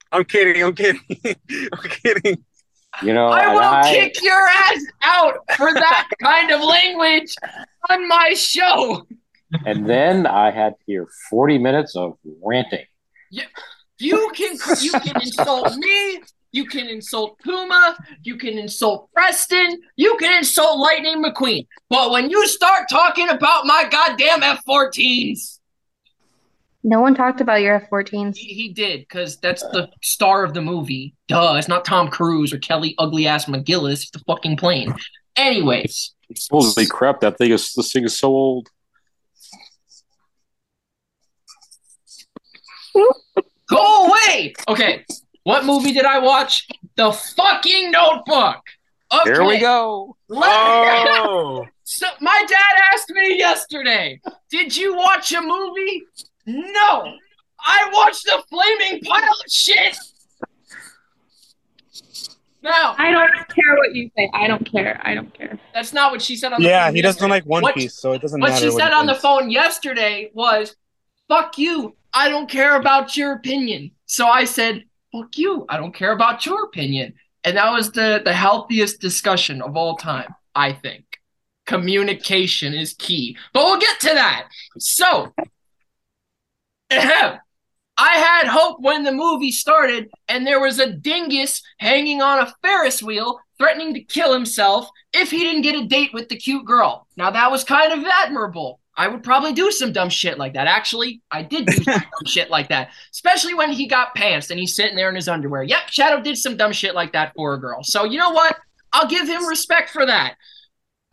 I'm kidding, I'm kidding, I'm kidding. You know, I will I... kick your ass out for that kind of language on my show. And then I had to hear forty minutes of ranting. You, you can you can insult me, you can insult Puma, you can insult Preston, you can insult Lightning McQueen. But when you start talking about my goddamn F fourteens, no one talked about your F fourteens. He, he did, because that's the star of the movie. Duh, it's not Tom Cruise or Kelly ugly-ass McGillis. It's the fucking plane. Anyways. Holy crap, that thing is, this thing is so old. Go away! Okay, what movie did I watch? The fucking Notebook! Okay. Here we go. Let- oh. So, my dad asked me yesterday, did you watch a movie? No! I watched the flaming pile of shit! Now I don't care what you say. I don't care. I don't care. That's not what she said on the yeah, phone. Yeah, he doesn't yesterday. Like One what, Piece, so it doesn't what matter. She what she said on thinks. The phone yesterday was, fuck you, I don't care about your opinion. So I said, fuck you, I don't care about your opinion. And that was the, the healthiest discussion of all time, I think. Communication is key. But we'll get to that. So... I had hope when the movie started and there was a dingus hanging on a Ferris wheel threatening to kill himself if he didn't get a date with the cute girl. Now, that was kind of admirable. I would probably do some dumb shit like that. Actually, I did do some dumb shit like that, especially when he got pantsed and he's sitting there in his underwear. Yep, Shadow did some dumb shit like that for a girl. So you know what? I'll give him respect for that.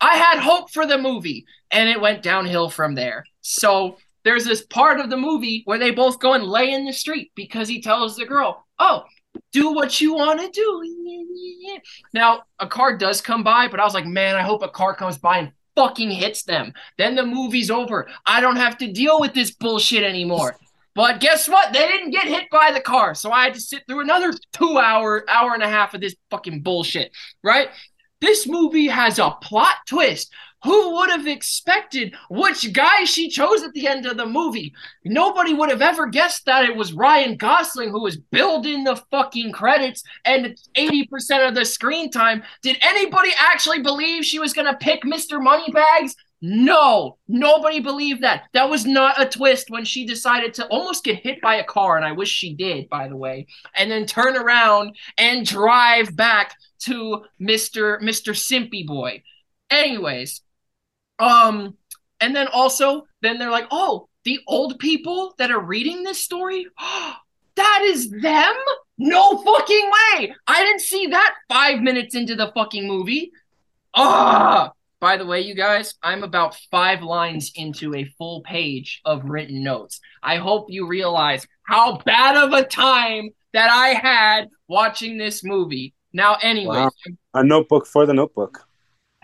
I had hope for the movie, and it went downhill from there. So there's this part of the movie where they both go and lay in the street because he tells the girl, oh, do what you want to do. Now, a car does come by, but I was like, man, I hope a car comes by and fucking hits them. Then the movie's over. I don't have to deal with this bullshit anymore. But guess what? They didn't get hit by the car. So I had to sit through another two hour, hour and a half of this fucking bullshit, right? This movie has a plot twist. Who would have expected which guy she chose at the end of the movie? Nobody would have ever guessed that it was Ryan Gosling who was billed in the fucking credits and eighty percent of the screen time. Did anybody actually believe she was going to pick Mister Moneybags? No, nobody believed that. That was not a twist when she decided to almost get hit by a car, and I wish she did, by the way, and then turn around and drive back to Mister Mister Simpy Boy. Anyways, um, and then also, then they're like, oh, the old people that are reading this story, that is them? No fucking way! I didn't see that five minutes into the fucking movie. Ah! By the way, you guys, I'm about five lines into a full page of written notes. I hope you realize how bad of a time that I had watching this movie. Now, anyway. Wow. A notebook for the notebook.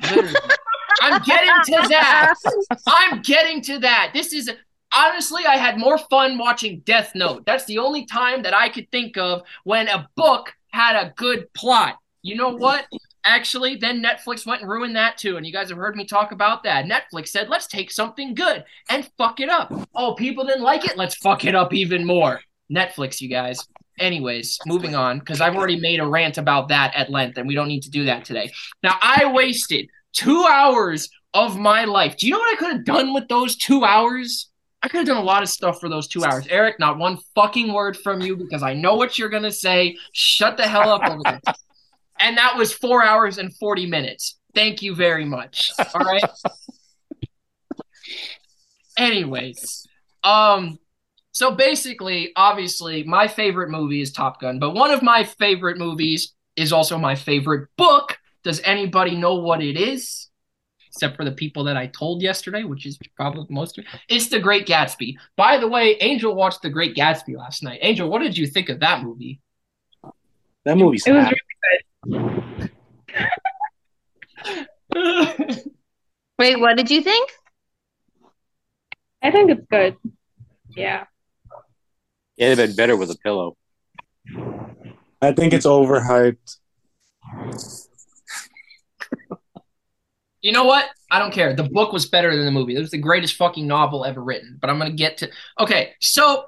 I'm getting to that. I'm getting to that. This is... Honestly, I had more fun watching Death Note. That's the only time that I could think of when a book had a good plot. You know what? Actually, then Netflix went and ruined that too, and you guys have heard me talk about that. Netflix said, let's take something good and fuck it up. Oh, people didn't like it? Let's fuck it up even more. Netflix, you guys. Anyways, moving on, because I've already made a rant about that at length, and we don't need to do that today. Now, I wasted two hours of my life. Do you know what I could have done with those two hours? I could have done a lot of stuff for those two hours. Eric, not one fucking word from you, because I know what you're going to say. Shut the hell up over there. And that was four hours and forty minutes. Thank you very much. All right. Anyways, um, so basically, obviously, my favorite movie is Top Gun, but one of my favorite movies is also my favorite book. Does anybody know what it is? Except for the people that I told yesterday, which is probably most of it. It's The Great Gatsby. By the way, Angel watched The Great Gatsby last night. Angel, what did you think of that movie? That movie's it was really good. Wait, what did you think? I think it's good. Yeah. It would have been better with a pillow. I think it's overhyped. You know what? I don't care. The book was better than the movie. It was the greatest fucking novel ever written. But I'm going to get to... Okay, so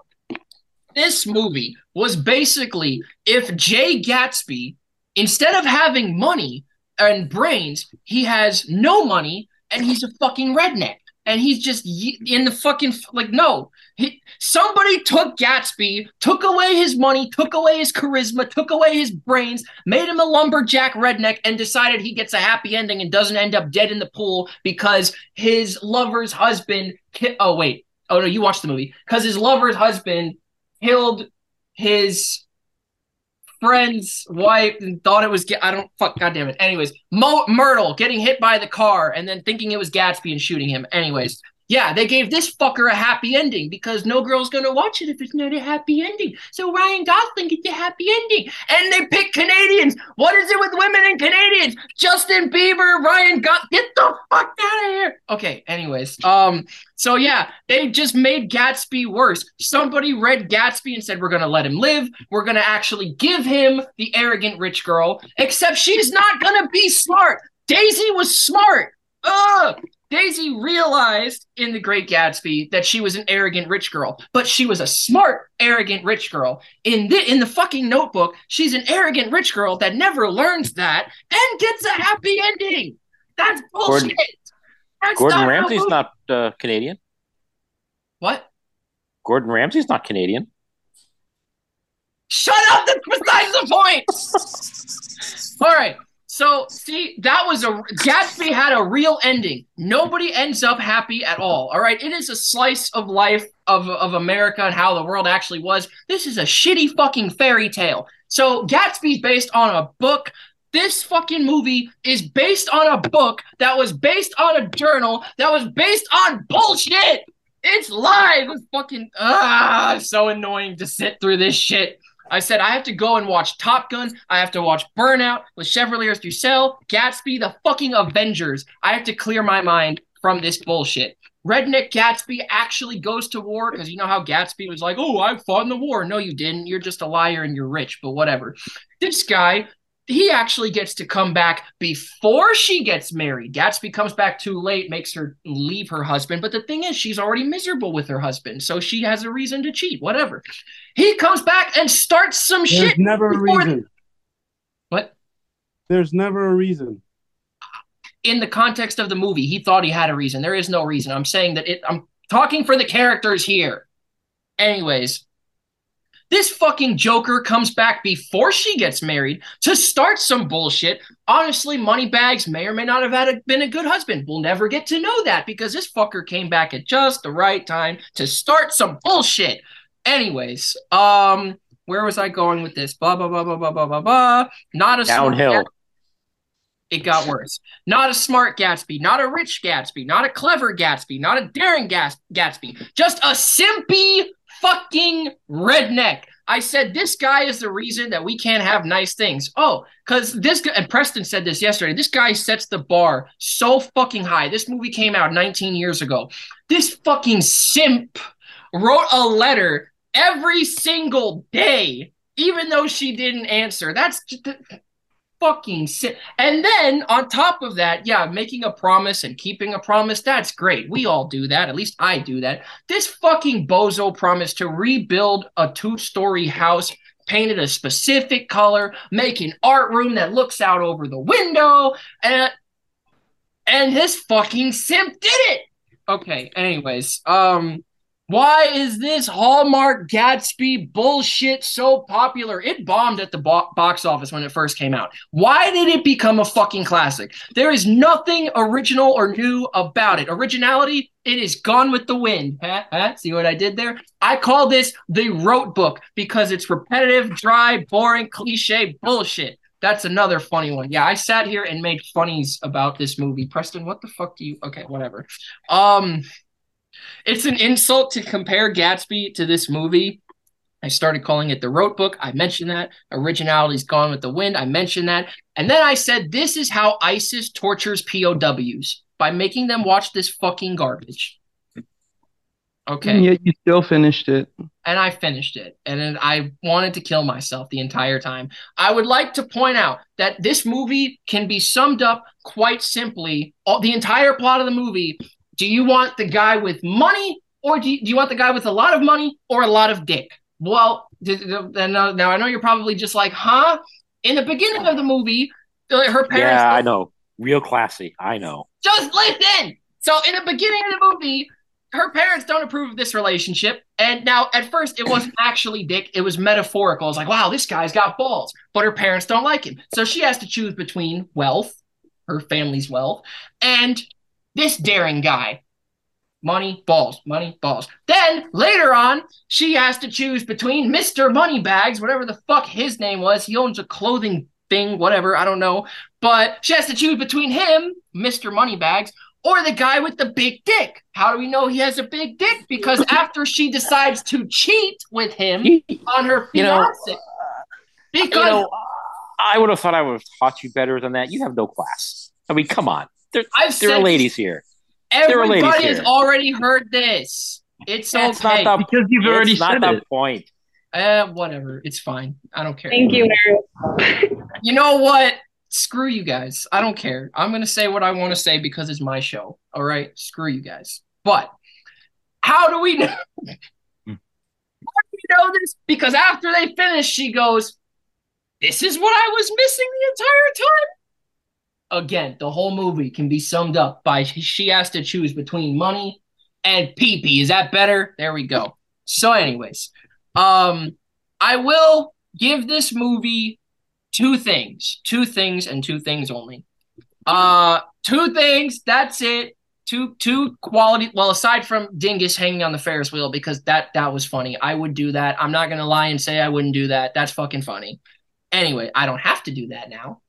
this movie was basically if Jay Gatsby... Instead of having money and brains, he has no money, and he's a fucking redneck. And he's just in the fucking, like, no. He, somebody took Gatsby, took away his money, took away his charisma, took away his brains, made him a lumberjack redneck, and decided he gets a happy ending and doesn't end up dead in the pool because his lover's husband, ki- oh, wait. Oh, no, you watched the movie. Because his lover's husband killed his... friend's wife and thought it was I don't fuck goddamn it. Anyways, Mo, Myrtle getting hit by the car and then thinking it was Gatsby and shooting him. Anyways, yeah, they gave this fucker a happy ending because no girl's gonna watch it if it's not a happy ending. So Ryan Gosling gets a happy ending, and they pick Canadians. What is it with women and Canadians? Justin Bieber, Ryan Gosling, get the fuck out of here. Okay, anyways, um, so yeah, they just made Gatsby worse. Somebody read Gatsby and said, we're going to let him live. We're going to actually give him the arrogant rich girl, except she's not going to be smart. Daisy was smart. Ugh. Daisy realized in The Great Gatsby that she was an arrogant rich girl, but she was a smart, arrogant rich girl. In the, in the fucking Notebook, she's an arrogant rich girl that never learns that and gets a happy ending. That's bullshit. Gordon. That's Gordon not Ramsay's no not uh, Canadian. What? Gordon Ramsay's not Canadian. Shut up. That's besides the point. All right. So, see, that was a – Gatsby had a real ending. Nobody ends up happy at all, all right? It is a slice of life of, of America and how the world actually was. This is a shitty fucking fairy tale. So Gatsby's based on a book. This fucking movie is based on a book that was based on a journal that was based on bullshit. It's live. It's fucking – ah, so annoying to sit through this shit. I said I have to go and watch Top Gun. I have to watch Burnout with Chevrolier's Ducel, Gatsby, the fucking Avengers. I have to clear my mind from this bullshit. Redneck Gatsby actually goes to war because you know how Gatsby was like, oh, I fought in the war. No, you didn't. You're just a liar and you're rich, but whatever. This guy, he actually gets to come back before she gets married. Gatsby comes back too late, makes her leave her husband. But the thing is, she's already miserable with her husband, so she has a reason to cheat, whatever. He comes back and starts some There's shit. There's never a reason. Th- what? There's never a reason. In the context of the movie, he thought he had a reason. There is no reason. I'm saying that it. I'm talking for the characters here. Anyways, this fucking Joker comes back before she gets married to start some bullshit. Honestly, Moneybags may or may not have had a, been a good husband. We'll never get to know that because this fucker came back at just the right time to start some bullshit. Anyways, um, where was I going with this? Blah, blah, blah, blah, blah, blah, blah, blah. Not a downhill. Smart Gatsby. It got worse. Not a smart Gatsby. Not a rich Gatsby. Not a clever Gatsby. Not a daring Gats- Gatsby. Just a simpy fucking redneck. I said, this guy is the reason that we can't have nice things. Oh, because this guy, and Preston said this yesterday, this guy sets the bar so fucking high. This movie came out nineteen years ago. This fucking simp wrote a letter every single day, even though she didn't answer. That's just a fucking simp. And then on top of that, yeah, making a promise and keeping a promise, that's great. We all do that. At least I do that. This fucking bozo promised to rebuild a two-story house, painted a specific color, make an art room that looks out over the window, and, and this fucking simp did it. Okay, anyways, um... why is this Hallmark Gatsby bullshit so popular? It bombed at the bo- box office when it first came out. Why did it become a fucking classic? There is nothing original or new about it. Originality, it is gone with the wind. Huh? Huh? See what I did there? I call this the Rote Book because it's repetitive, dry, boring, cliche bullshit. That's another funny one. Yeah, I sat here and made funnies about this movie. Preston, what the fuck do you... Okay, whatever. Um... It's an insult to compare Gatsby to this movie. I started calling it the Rote Book. I mentioned that. Originality's gone with the wind. I mentioned that. And then I said, this is how ISIS tortures P O Ws, by making them watch this fucking garbage. Okay. And yet you still finished it. And I finished it. And then I wanted to kill myself the entire time. I would like to point out that this movie can be summed up quite simply. All, the entire plot of the movie... Do you want the guy with money, or do you, do you want the guy with a lot of money or a lot of dick? Well, th- th- th- now, now I know you're probably just like, huh? In the beginning of the movie, her parents... Yeah, I know. Real classy. I know. Just listen! So in the beginning of the movie, her parents don't approve of this relationship. And now, at first, it wasn't actually dick. It was metaphorical. It's like, wow, this guy's got balls. But her parents don't like him. So she has to choose between wealth, her family's wealth, and... this daring guy. Money, balls, money, balls. Then, later on, she has to choose between Mister Moneybags, whatever the fuck his name was. He owns a clothing thing, whatever, I don't know. But she has to choose between him, Mister Moneybags, or the guy with the big dick. How do we know he has a big dick? Because after she decides to cheat with him on her fiancé. You know, because you know, I would have thought I would have taught you better than that. You have no class. I mean, come on. There, I've there said, are ladies here. Everybody ladies has here. already heard this. It's That's okay. Not the, because you've it's already not said the it. point. Uh, whatever. It's fine. I don't care. Thank you, Mary. You know what? Screw you guys. I don't care. I'm going to say what I want to say because it's my show. All right? Screw you guys. But how do we know? How do we know this? Because after they finish, she goes, this is what I was missing the entire time. Again, the whole movie can be summed up by she has to choose between money and pee-pee. Is that better? There we go. So anyways, um, I will give this movie two things. Two things and two things only. Uh, two things, that's it. Two two quality, well, aside from Dingus hanging on the Ferris wheel, because that that was funny. I would do that. I'm not going to lie and say I wouldn't do that. That's fucking funny. Anyway, I don't have to do that now,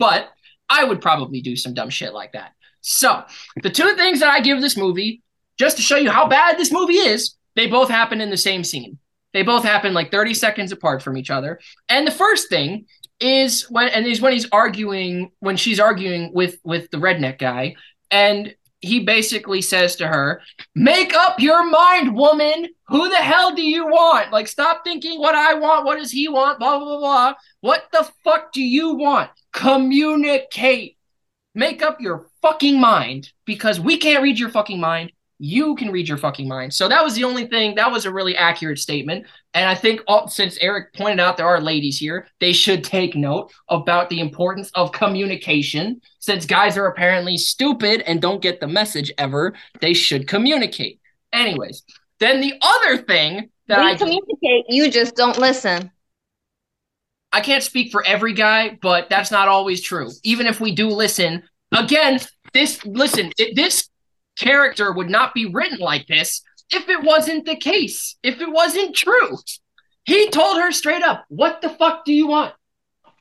but I would probably do some dumb shit like that. So the two things that I give this movie, just to show you how bad this movie is, they both happen in the same scene. They both happen like thirty seconds apart from each other. And the first thing is when, and is when he's arguing, when she's arguing with, with the redneck guy. And he basically says to her, make up your mind, woman. Who the hell do you want? Like, stop thinking what I want. What does he want? Blah, blah, blah, blah. What the fuck do you want? Communicate. Make up your fucking mind, because we can't read your fucking mind. You can read your fucking mind. So that was the only thing. That was a really accurate statement. And I think all, since Eric pointed out there are ladies here, they should take note about the importance of communication. Since guys are apparently stupid and don't get the message ever, they should communicate. Anyways, then the other thing that we I... communicate, you just don't listen. I can't speak for every guy, but that's not always true. Even if we do listen, again, this, listen, this... character would not be written like this if it wasn't the case, if it wasn't true. He told her straight up, what the fuck do you want?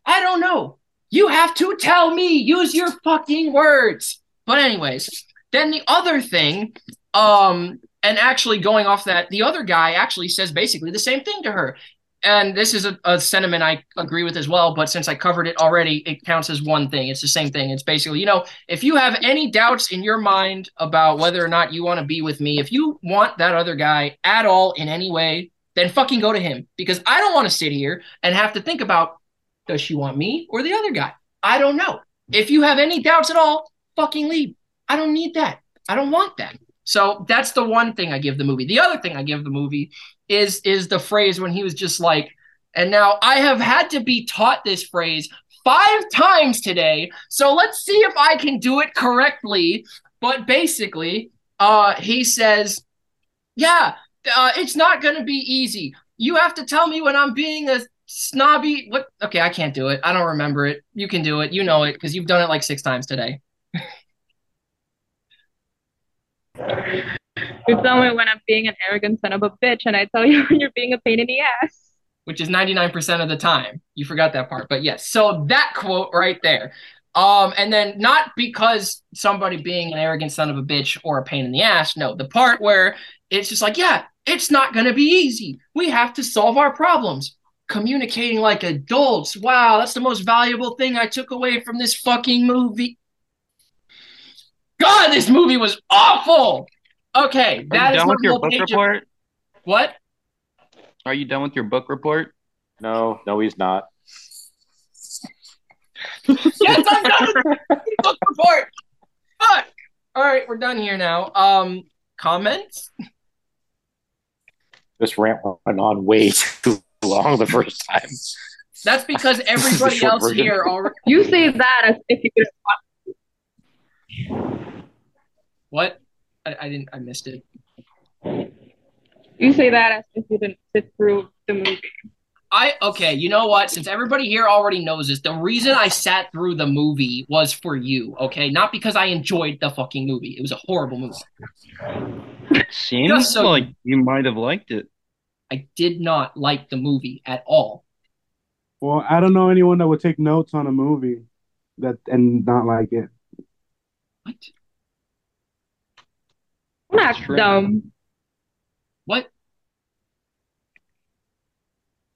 I don't know. You have to tell me. Use your fucking words. But anyways, then the other thing, um, and actually going off that, the other guy actually says basically the same thing to her. And this is a, a sentiment I agree with as well, but since I covered it already, it counts as one thing. It's the same thing. It's basically, you know, if you have any doubts in your mind about whether or not you want to be with me, if you want that other guy at all in any way, then fucking go to him, because I don't want to sit here and have to think about, does she want me or the other guy? I don't know. If you have any doubts at all, fucking leave. I don't need that. I don't want that. So that's the one thing I give the movie. The other thing I give the movie is is the phrase when he was just like, and now I have had to be taught this phrase five times today, so let's see if I can do it correctly. But basically, uh, he says, yeah, uh, it's not going to be easy. You have to tell me when I'm being a snobby. What? Okay, I can't do it. I don't remember it. You can do it. You know it, because you've done it like six times today. You tell me when I'm being an arrogant son of a bitch, and I tell you when you're being a pain in the ass. Which is ninety-nine percent of the time. You forgot that part, but yes. So that quote right there. Um, and then not because somebody being an arrogant son of a bitch or a pain in the ass. No, the part where it's just like, yeah, it's not going to be easy. We have to solve our problems. Communicating like adults. Wow, that's the most valuable thing I took away from this fucking movie. God, this movie was awful. Okay, that is my whole book report. What? Are you done with your book report? No, no, he's not. Yes, I'm done with the book report. Fuck. All right, we're done here now. Um, comments? This rant went on way too long the first time. That's because everybody else version. Here already. You say that as if you could have watched. What? I, I didn't. I missed it. You say that as if you didn't sit through the movie. I okay. You know what? Since everybody here already knows this, the reason I sat through the movie was for you. Okay, not because I enjoyed the fucking movie. It was a horrible movie. It seems so like you might have liked it. I did not like the movie at all. Well, I don't know anyone that would take notes on a movie that and not like it. What? I'm not That's dumb. What?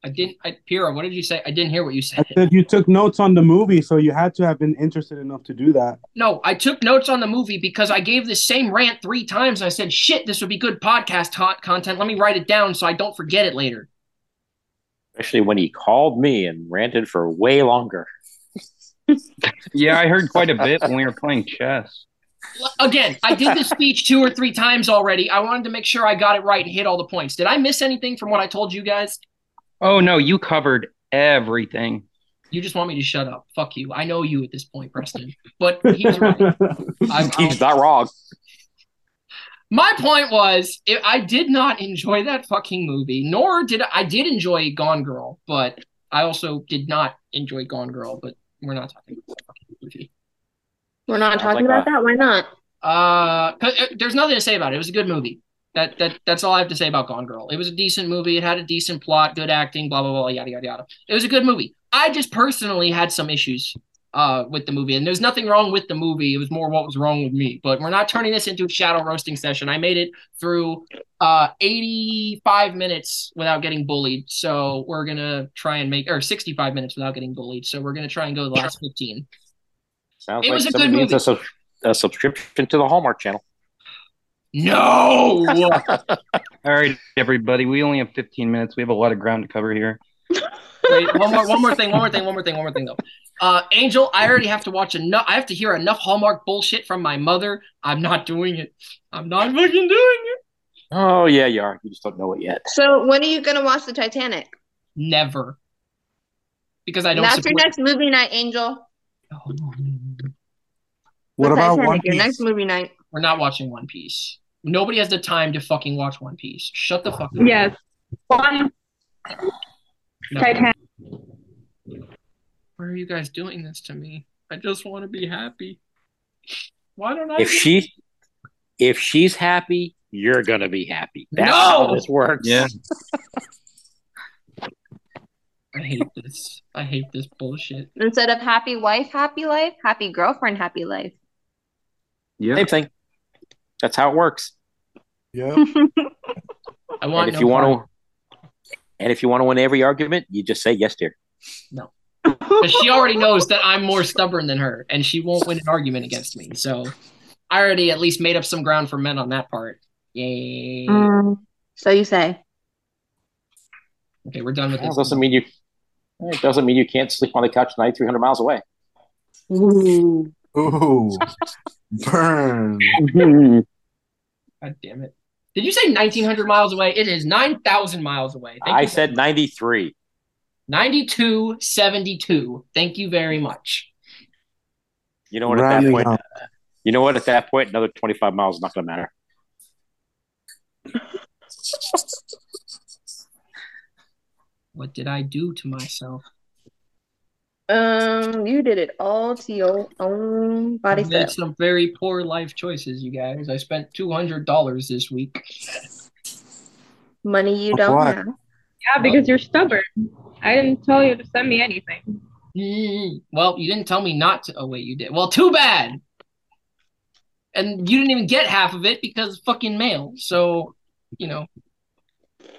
I didn't. I, Pira, what did you say? I didn't hear what you said. I said you took notes on the movie, so you had to have been interested enough to do that. No, I took notes on the movie because I gave this same rant three times. And I said, "Shit, this would be good podcast hot content. Let me write it down so I don't forget it later." Especially when he called me and ranted for way longer. Yeah, I heard quite a bit when we were playing chess. Again, I did this speech two or three times already. I wanted to make sure I got it right and hit all the points. Did I miss anything from what I told you guys? Oh, no, you covered everything. You just want me to shut up. Fuck you. I know you at this point, Preston. But he's right. I'm, he's not wrong. My point was, I did not enjoy that fucking movie, nor did I, I did enjoy Gone Girl, but I also did not enjoy Gone Girl, but we're not talking about that. We're not talking like about that. that? Why not? Uh, cause it, there's nothing to say about it. It was a good movie. That that that's all I have to say about Gone Girl. It was a decent movie. It had a decent plot, good acting, blah, blah, blah, yada, yada, yada. It was a good movie. I just personally had some issues uh, with the movie. And there's nothing wrong with the movie. It was more what was wrong with me. But we're not turning this into a shadow roasting session. I made it through uh, eighty-five minutes without getting bullied. So we're going to try and make – or sixty-five minutes without getting bullied. So we're going to try and go the last fifteen. Sounds it like was a good movie. A, sub- a subscription to the Hallmark Channel. No! All right, everybody. We only have fifteen minutes. We have a lot of ground to cover here. Wait, one more, one more thing, one more thing, one more thing, one more thing, though. Uh, Angel, I already have to watch enough. I have to hear enough Hallmark bullshit from my mother. I'm not doing it. I'm not fucking doing it. Oh, yeah, you are. You just don't know it yet. So when are you going to watch The Titanic? Never. Because I don't That's support- your next movie night, Angel. Oh. What the about Titanic, One Piece? Your next movie night. We're not watching One Piece. Nobody has the time to fucking watch One Piece. Shut the fuck up. Yes. One. No. Titanic. Why are you guys doing this to me? I just want to be happy. Why don't I? If she, happy? if she's happy, you're gonna be happy. That's no! how this works. Yeah. I hate this. I hate this bullshit. Instead of happy wife, happy life, happy girlfriend, happy life. Yeah. Same thing. That's how it works. Yeah. I want. And if no you want to, and if you want to win every argument, you just say yes, dear. No, because she already knows that I'm more stubborn than her, and she won't win an argument against me. So, I already at least made up some ground for men on that part. Yay! Um, so you say. Okay, we're done with this. That doesn't mean you. It doesn't mean you can't sleep on the couch tonight, three hundred miles away. Ooh. Ooh. Burn. God damn it. Did you say nineteen hundred miles away? It is nine thousand miles away. Thank I said ninety-three. ninety-two seventy-two. Thank you very much. You know what, at that point, up. you know what, at that point, another twenty-five miles is not going to matter. What did I do to myself? Um, you did it all to your own body. I made self. some very poor life choices, you guys. I spent two hundred dollars this week. Money you don't what? have. Yeah, because you're stubborn. I didn't tell you to send me anything. Mm, well, you didn't tell me not to. Oh wait, you did. Well, too bad. And you didn't even get half of it because of fucking mail. So, you know.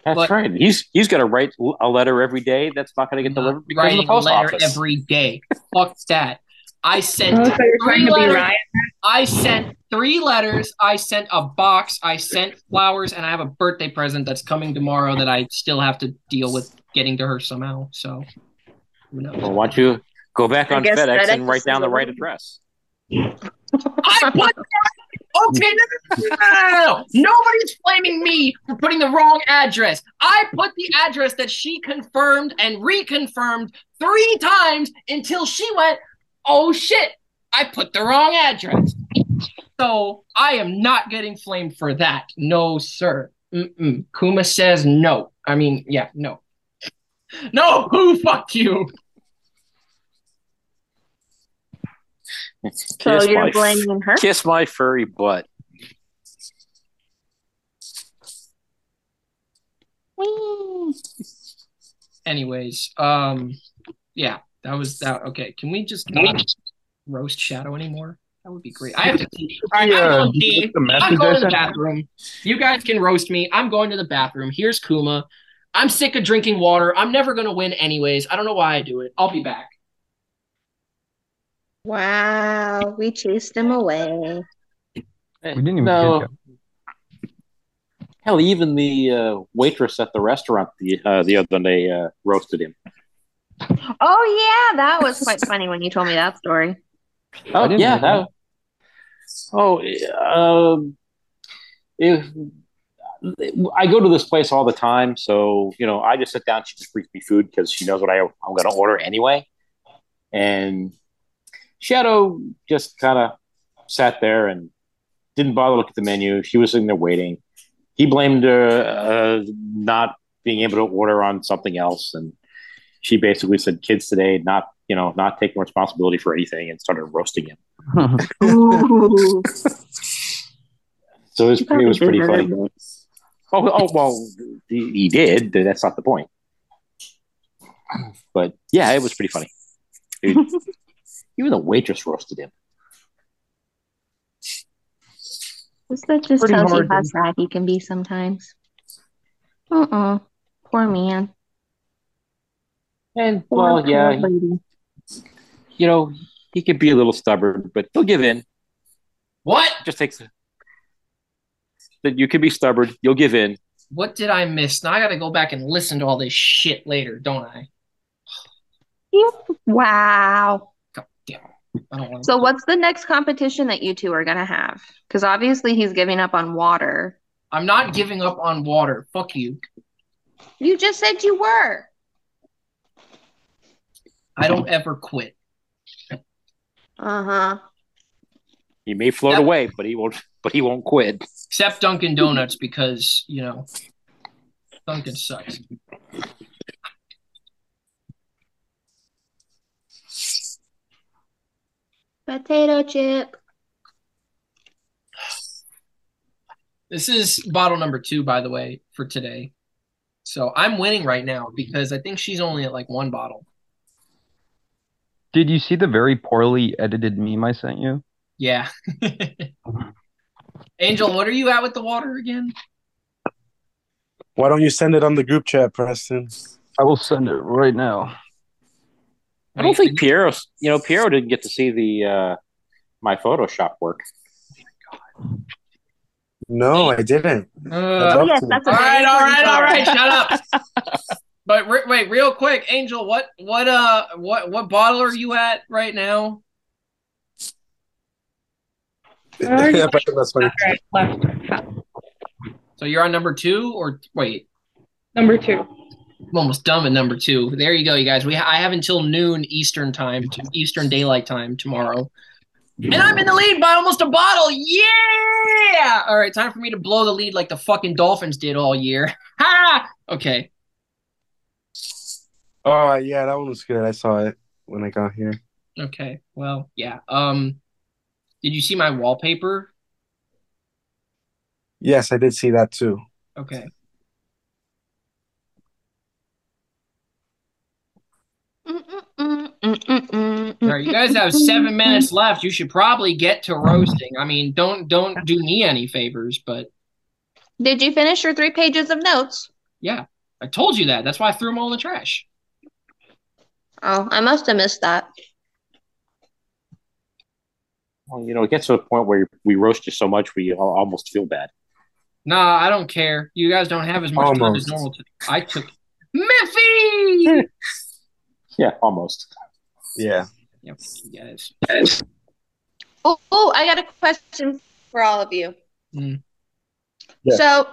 That's but, right. He's he's going to write a letter every day that's not going to get delivered because writing of the post a letter office. Every day. Fuck that. I sent oh, so three letters. I sent three letters. I sent a box. I sent flowers, and I have a birthday present that's coming tomorrow that I still have to deal with getting to her somehow. So, who knows? Well, why don't you go back I on FedEx, FedEx and write down the right address? I put. Okay, no, no, no, no, nobody's blaming me for putting the wrong address. I put the address that she confirmed and reconfirmed three times until she went, oh, shit, I put the wrong address. So I am not getting flamed for that. No, sir. Mm-mm. Kuma says no. I mean, yeah, no. No, who fuck you? Kiss so you're my, blaming her? Kiss my furry butt. Whee. Anyways, um, yeah, that was that. Okay, can we just not roast Shadow anymore? That would be great. I have to. All right, I'm going, to I'm going to the bathroom. You guys can roast me. I'm going to the bathroom. Here's Kuma. I'm sick of drinking water. I'm never going to win, anyways. I don't know why I do it. I'll be back. Wow, we chased him away. We didn't even no. Hell, even the uh, waitress at the restaurant the uh, the other day uh, roasted him. Oh yeah, that was quite funny when you told me that story. Oh yeah, that. Oh, um, if, I go to this place all the time, so you know I just sit down. She just brings me food because she knows what I I'm going to order anyway, and. Shadow just kind of sat there and didn't bother to look at the menu. She was sitting there waiting. He blamed her uh, not being able to order on something else. And she basically said, kids today, not, you know, not taking responsibility for anything, and started roasting him. Ooh. So it was, it was pretty funny. Oh, oh well, he, he did. That's not the point. But yeah, it was pretty funny. Dude, even the waitress roasted him. Is that just pretty how hard, he, has that he can be sometimes? Uh-uh. Poor man. And, poor well, yeah. Lady. He, you know, he could be a little stubborn, but he'll give in. What? Just takes a... That you can be stubborn. You'll give in. What did I miss? Now I got to go back and listen to all this shit later, don't I? Wow. God damn. I don't want to... So what's the next competition that you two are going to have? Because obviously he's giving up on water. I'm not giving up on water. Fuck you. You just said you were. I don't ever quit. Uh-huh. He may float yep. away, but he won't. But he won't quit. Except Dunkin' Donuts, because, you know, Dunkin' sucks. Potato chip. This is bottle number two, by the way, for today. So I'm winning right now because I think she's only at like one bottle. Did you see the very poorly edited meme I sent you? Yeah. Angel, what are you at with the water again? Why don't you send it on the group chat, Preston? I will send it right now. I don't think Piero, you know, Piero didn't get to see the uh, my Photoshop work. Oh my God. No, I didn't. Uh, yes, that's all right, all right, all right. Shut up. But re- wait, real quick, Angel, what, what, uh, what, what bottle are you at right now? Yeah, left. So you're on number two, or wait, number two. I'm almost dumb at number two. There you go, you guys. We ha- I have until noon Eastern time, to Eastern Daylight Time tomorrow, and I'm in the lead by almost a bottle. Yeah. All right, time for me to blow the lead like the fucking Dolphins did all year. Ha. Okay. Oh yeah, that one was good. I saw it when I got here. Okay. Well, yeah. Um. Did you see my wallpaper? Yes, I did see that too. Okay. All right, you guys have seven minutes left. You should probably get to roasting. I mean, don't don't do me any favors, but... Did you finish your three pages of notes? Yeah, I told you that. That's why I threw them all in the trash. Oh, I must have missed that. Well, you know, it gets to the point where we roast you so much we almost feel bad. Nah, I don't care. You guys don't have as much almost. time as normal. To- I took Miffy. Yeah, almost. Yeah. Yep, you guys. guys. Oh, oh, I got a question for all of you. Mm. Yeah. So,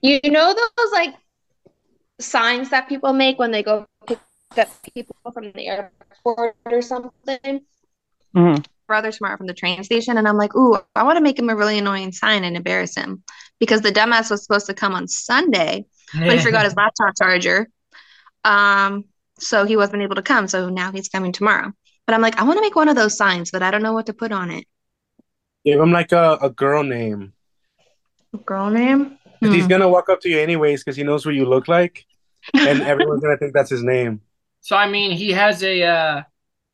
you know those like signs that people make when they go pick up people from the airport or something? Mm-hmm. Brother tomorrow from the train station, and I'm like, ooh, I want to make him a really annoying sign and embarrass him because the dumbass was supposed to come on Sunday, but he forgot his laptop charger, um, so he wasn't able to come. So now he's coming tomorrow. But I'm like, I want to make one of those signs, but I don't know what to put on it. Give him like a, a girl name. A girl name? Hmm. He's gonna walk up to you anyways because he knows what you look like, and everyone's gonna think that's his name. So I mean, he has a. Uh...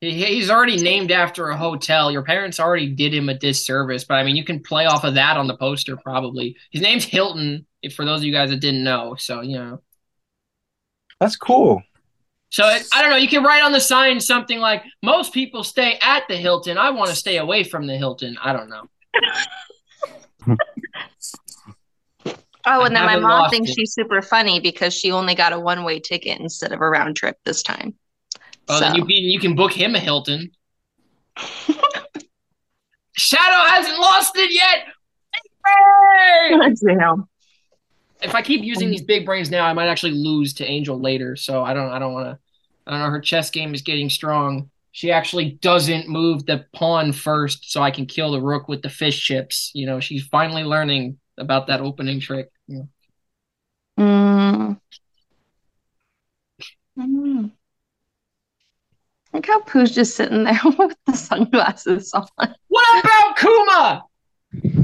He's already named after a hotel. Your parents already did him a disservice, but I mean, you can play off of that on the poster probably. His name's Hilton, if for those of you guys that didn't know. So, you know. That's cool. So, it, I don't know. You can write on the sign something like, most people stay at the Hilton. I want to stay away from the Hilton. I don't know. Oh, and then my mom thinks it. She's super funny because she only got a one-way ticket instead of a round trip this time. Oh, so. Then you, you can book him a Hilton. Shadow hasn't lost it yet. If I keep using these big brains now, I might actually lose to Angel later. So I don't. I don't want to. I don't know. Her chess game is getting strong. She actually doesn't move the pawn first, so I can kill the rook with the fish chips. You know, she's finally learning about that opening trick. Yeah. Mm. I know. Like how Pooh's just sitting there with the sunglasses on. What about Kuma?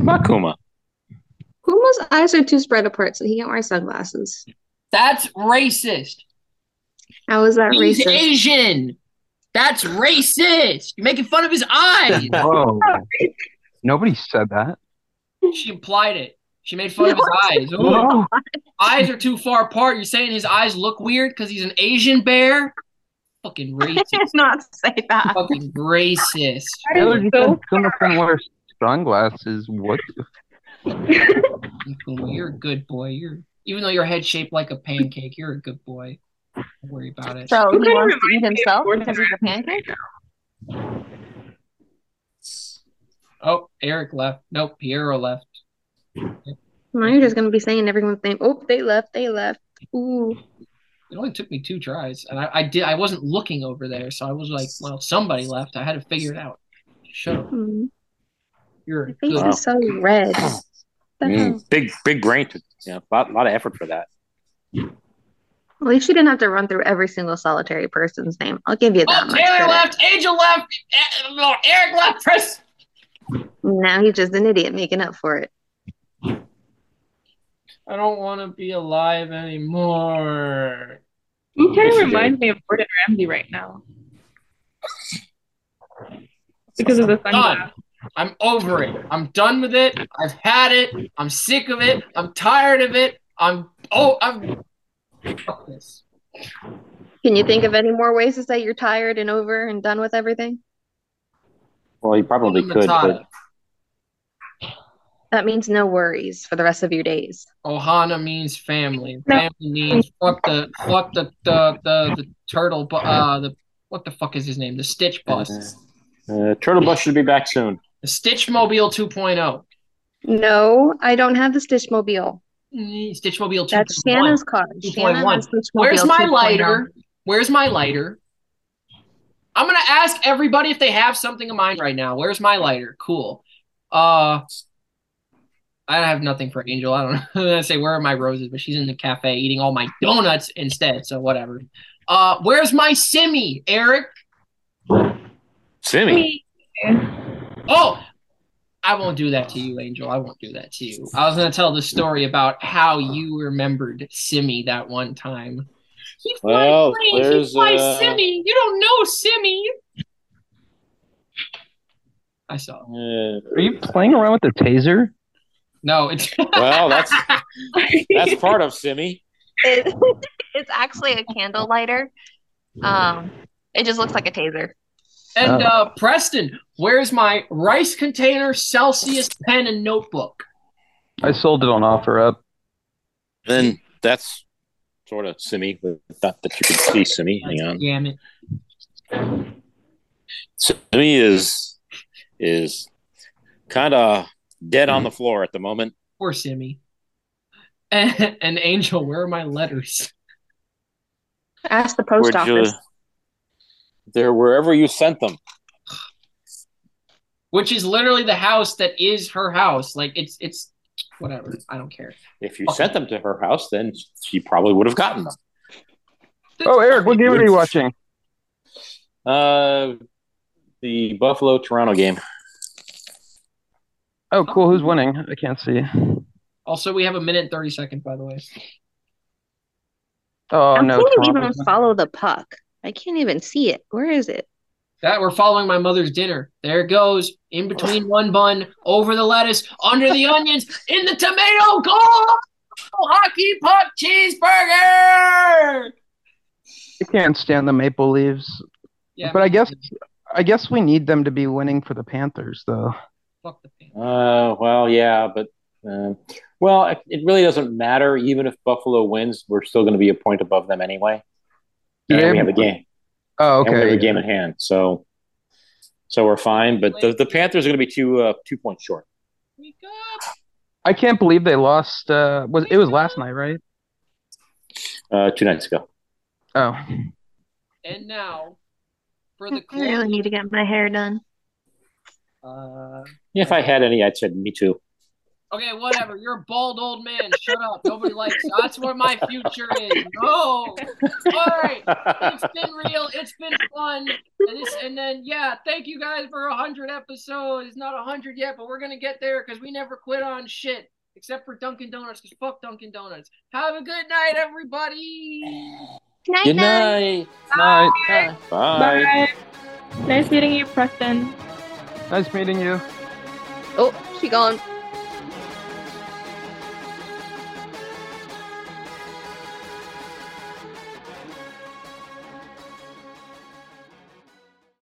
My Kuma. Kuma's eyes are too spread apart, so he can't wear sunglasses. That's racist. How is that He's racist? He's Asian. That's racist. You're making fun of his eyes. Whoa. Nobody said that. She implied it. She made fun no, of his eyes. Oh, eyes are too far apart. You're saying his eyes look weird because he's an Asian bear? Fucking racist. I did not say that. Fucking racist. Taylor, you so can wear sunglasses. What? You're a good boy. You're even though your head's shaped like a pancake, you're a good boy. Don't worry about it. So he wants to eat himself because he's a pancake? Oh, Eric left. Nope, Piero left. Now you're just going to be saying everyone's name. Oh, they left. They left. Ooh. It only took me two tries. And I, I did. I wasn't looking over there. So I was like, well, somebody left. I had to figure it out. Shut up. Mm-hmm. Your face good. Is so red. Mm, big, big brain. Yeah, a lot, lot of effort for that. At least you didn't have to run through every single solitary person's name. I'll give you that. Oh, Taylor left. Angel left. Eric left. Chris. Now he's just an idiot making up for it. I don't want to be alive anymore. You kind of remind me of Gordon Ramsay right now. Because of the sunglasses. I'm over it. I'm done with it. I've had it. I'm sick of it. I'm tired of it. I'm oh I'm fuck this. Can you think of any more ways to say you're tired and over and done with everything? Well, you probably could, but that means no worries for the rest of your days. Ohana means family. No. Family means fuck the fuck the the the, the turtle bu- uh the what the fuck is his name? The Stitch Bus. Uh, Turtle Bus should be back soon. The Stitchmobile two point oh. No, I don't have the Stitchmobile. Mm, Stitchmobile two point oh. That's Shanna's car. two point one. Where's my lighter? Where's my lighter? I'm gonna ask everybody if they have something of mine right now. Where's my lighter? Cool. Uh, I have nothing for Angel. I don't know. I say where are my roses, but she's in the cafe eating all my donuts instead. So whatever. Uh, where's my Simmy, Eric? Simmy. Oh, I won't do that to you, Angel. I won't do that to you. I was going to tell the story about how you remembered Simmy that one time. He flies well, planes. He flies uh... Simmy. You don't know Simmy. I saw. Uh, Are you playing around with the taser? No. It's well, that's that's part of Simmy. It, it's actually a candle lighter. Um, it just looks like a taser. And oh. uh, Preston, where's my rice container, Celsius pen, and notebook? I sold it on OfferUp. Then that's sort of Simmy, but not that you can see Simmy. Hang on. Damn it. Simmy is is kind of dead on the floor at the moment. Poor Simmy. And, and Angel, where are my letters? Ask the post Where'd office. You, They're wherever you sent them. Which is literally the house that is her house. Like, it's, it's whatever. I don't care. If you okay. sent them to her house, then she probably would have gotten them. Oh, Eric, what game are you watching? Uh, the Buffalo-Toronto game. Oh, cool. Who's winning? I can't see. Also, we have a minute and thirty seconds, by the way. Oh, no. I can't even follow the puck. I can't even see it. Where is it? That we're following my mother's dinner. There it goes. In between one bun, over the lettuce, under the onions, in the tomato. Goal! Hockey puck cheeseburger! I can't stand the maple leaves. Yeah, but I guess I guess we need them to be winning for the Panthers, though. Fuck the Panthers. Uh, well, yeah, but uh, well, it, it really doesn't matter. Even if Buffalo wins, we're still going to be a point above them anyway. And we have a game. Oh, okay. And we have a game in hand, so so we're fine. But the, the Panthers are going to be two uh, two points short. Wake up! I can't believe they lost. Uh, was it was last night, right? Uh, two nights ago. Oh. And now for the I really need to get my hair done. Uh, if I had any, I'd said me too. Okay, whatever. You're a bald old man. Shut up. Nobody likes you. That's where my future is. No. All right. It's been real. It's been fun. And, this, and then, yeah, thank you guys for one hundred episodes. It's not one hundred yet, but we're going to get there because we never quit on shit. Except for Dunkin' Donuts, because fuck Dunkin' Donuts. Have a good night, everybody. Night, good night. Night. Night. Bye. Bye. Bye. Nice meeting you, Preston. Nice meeting you. Oh, she gone.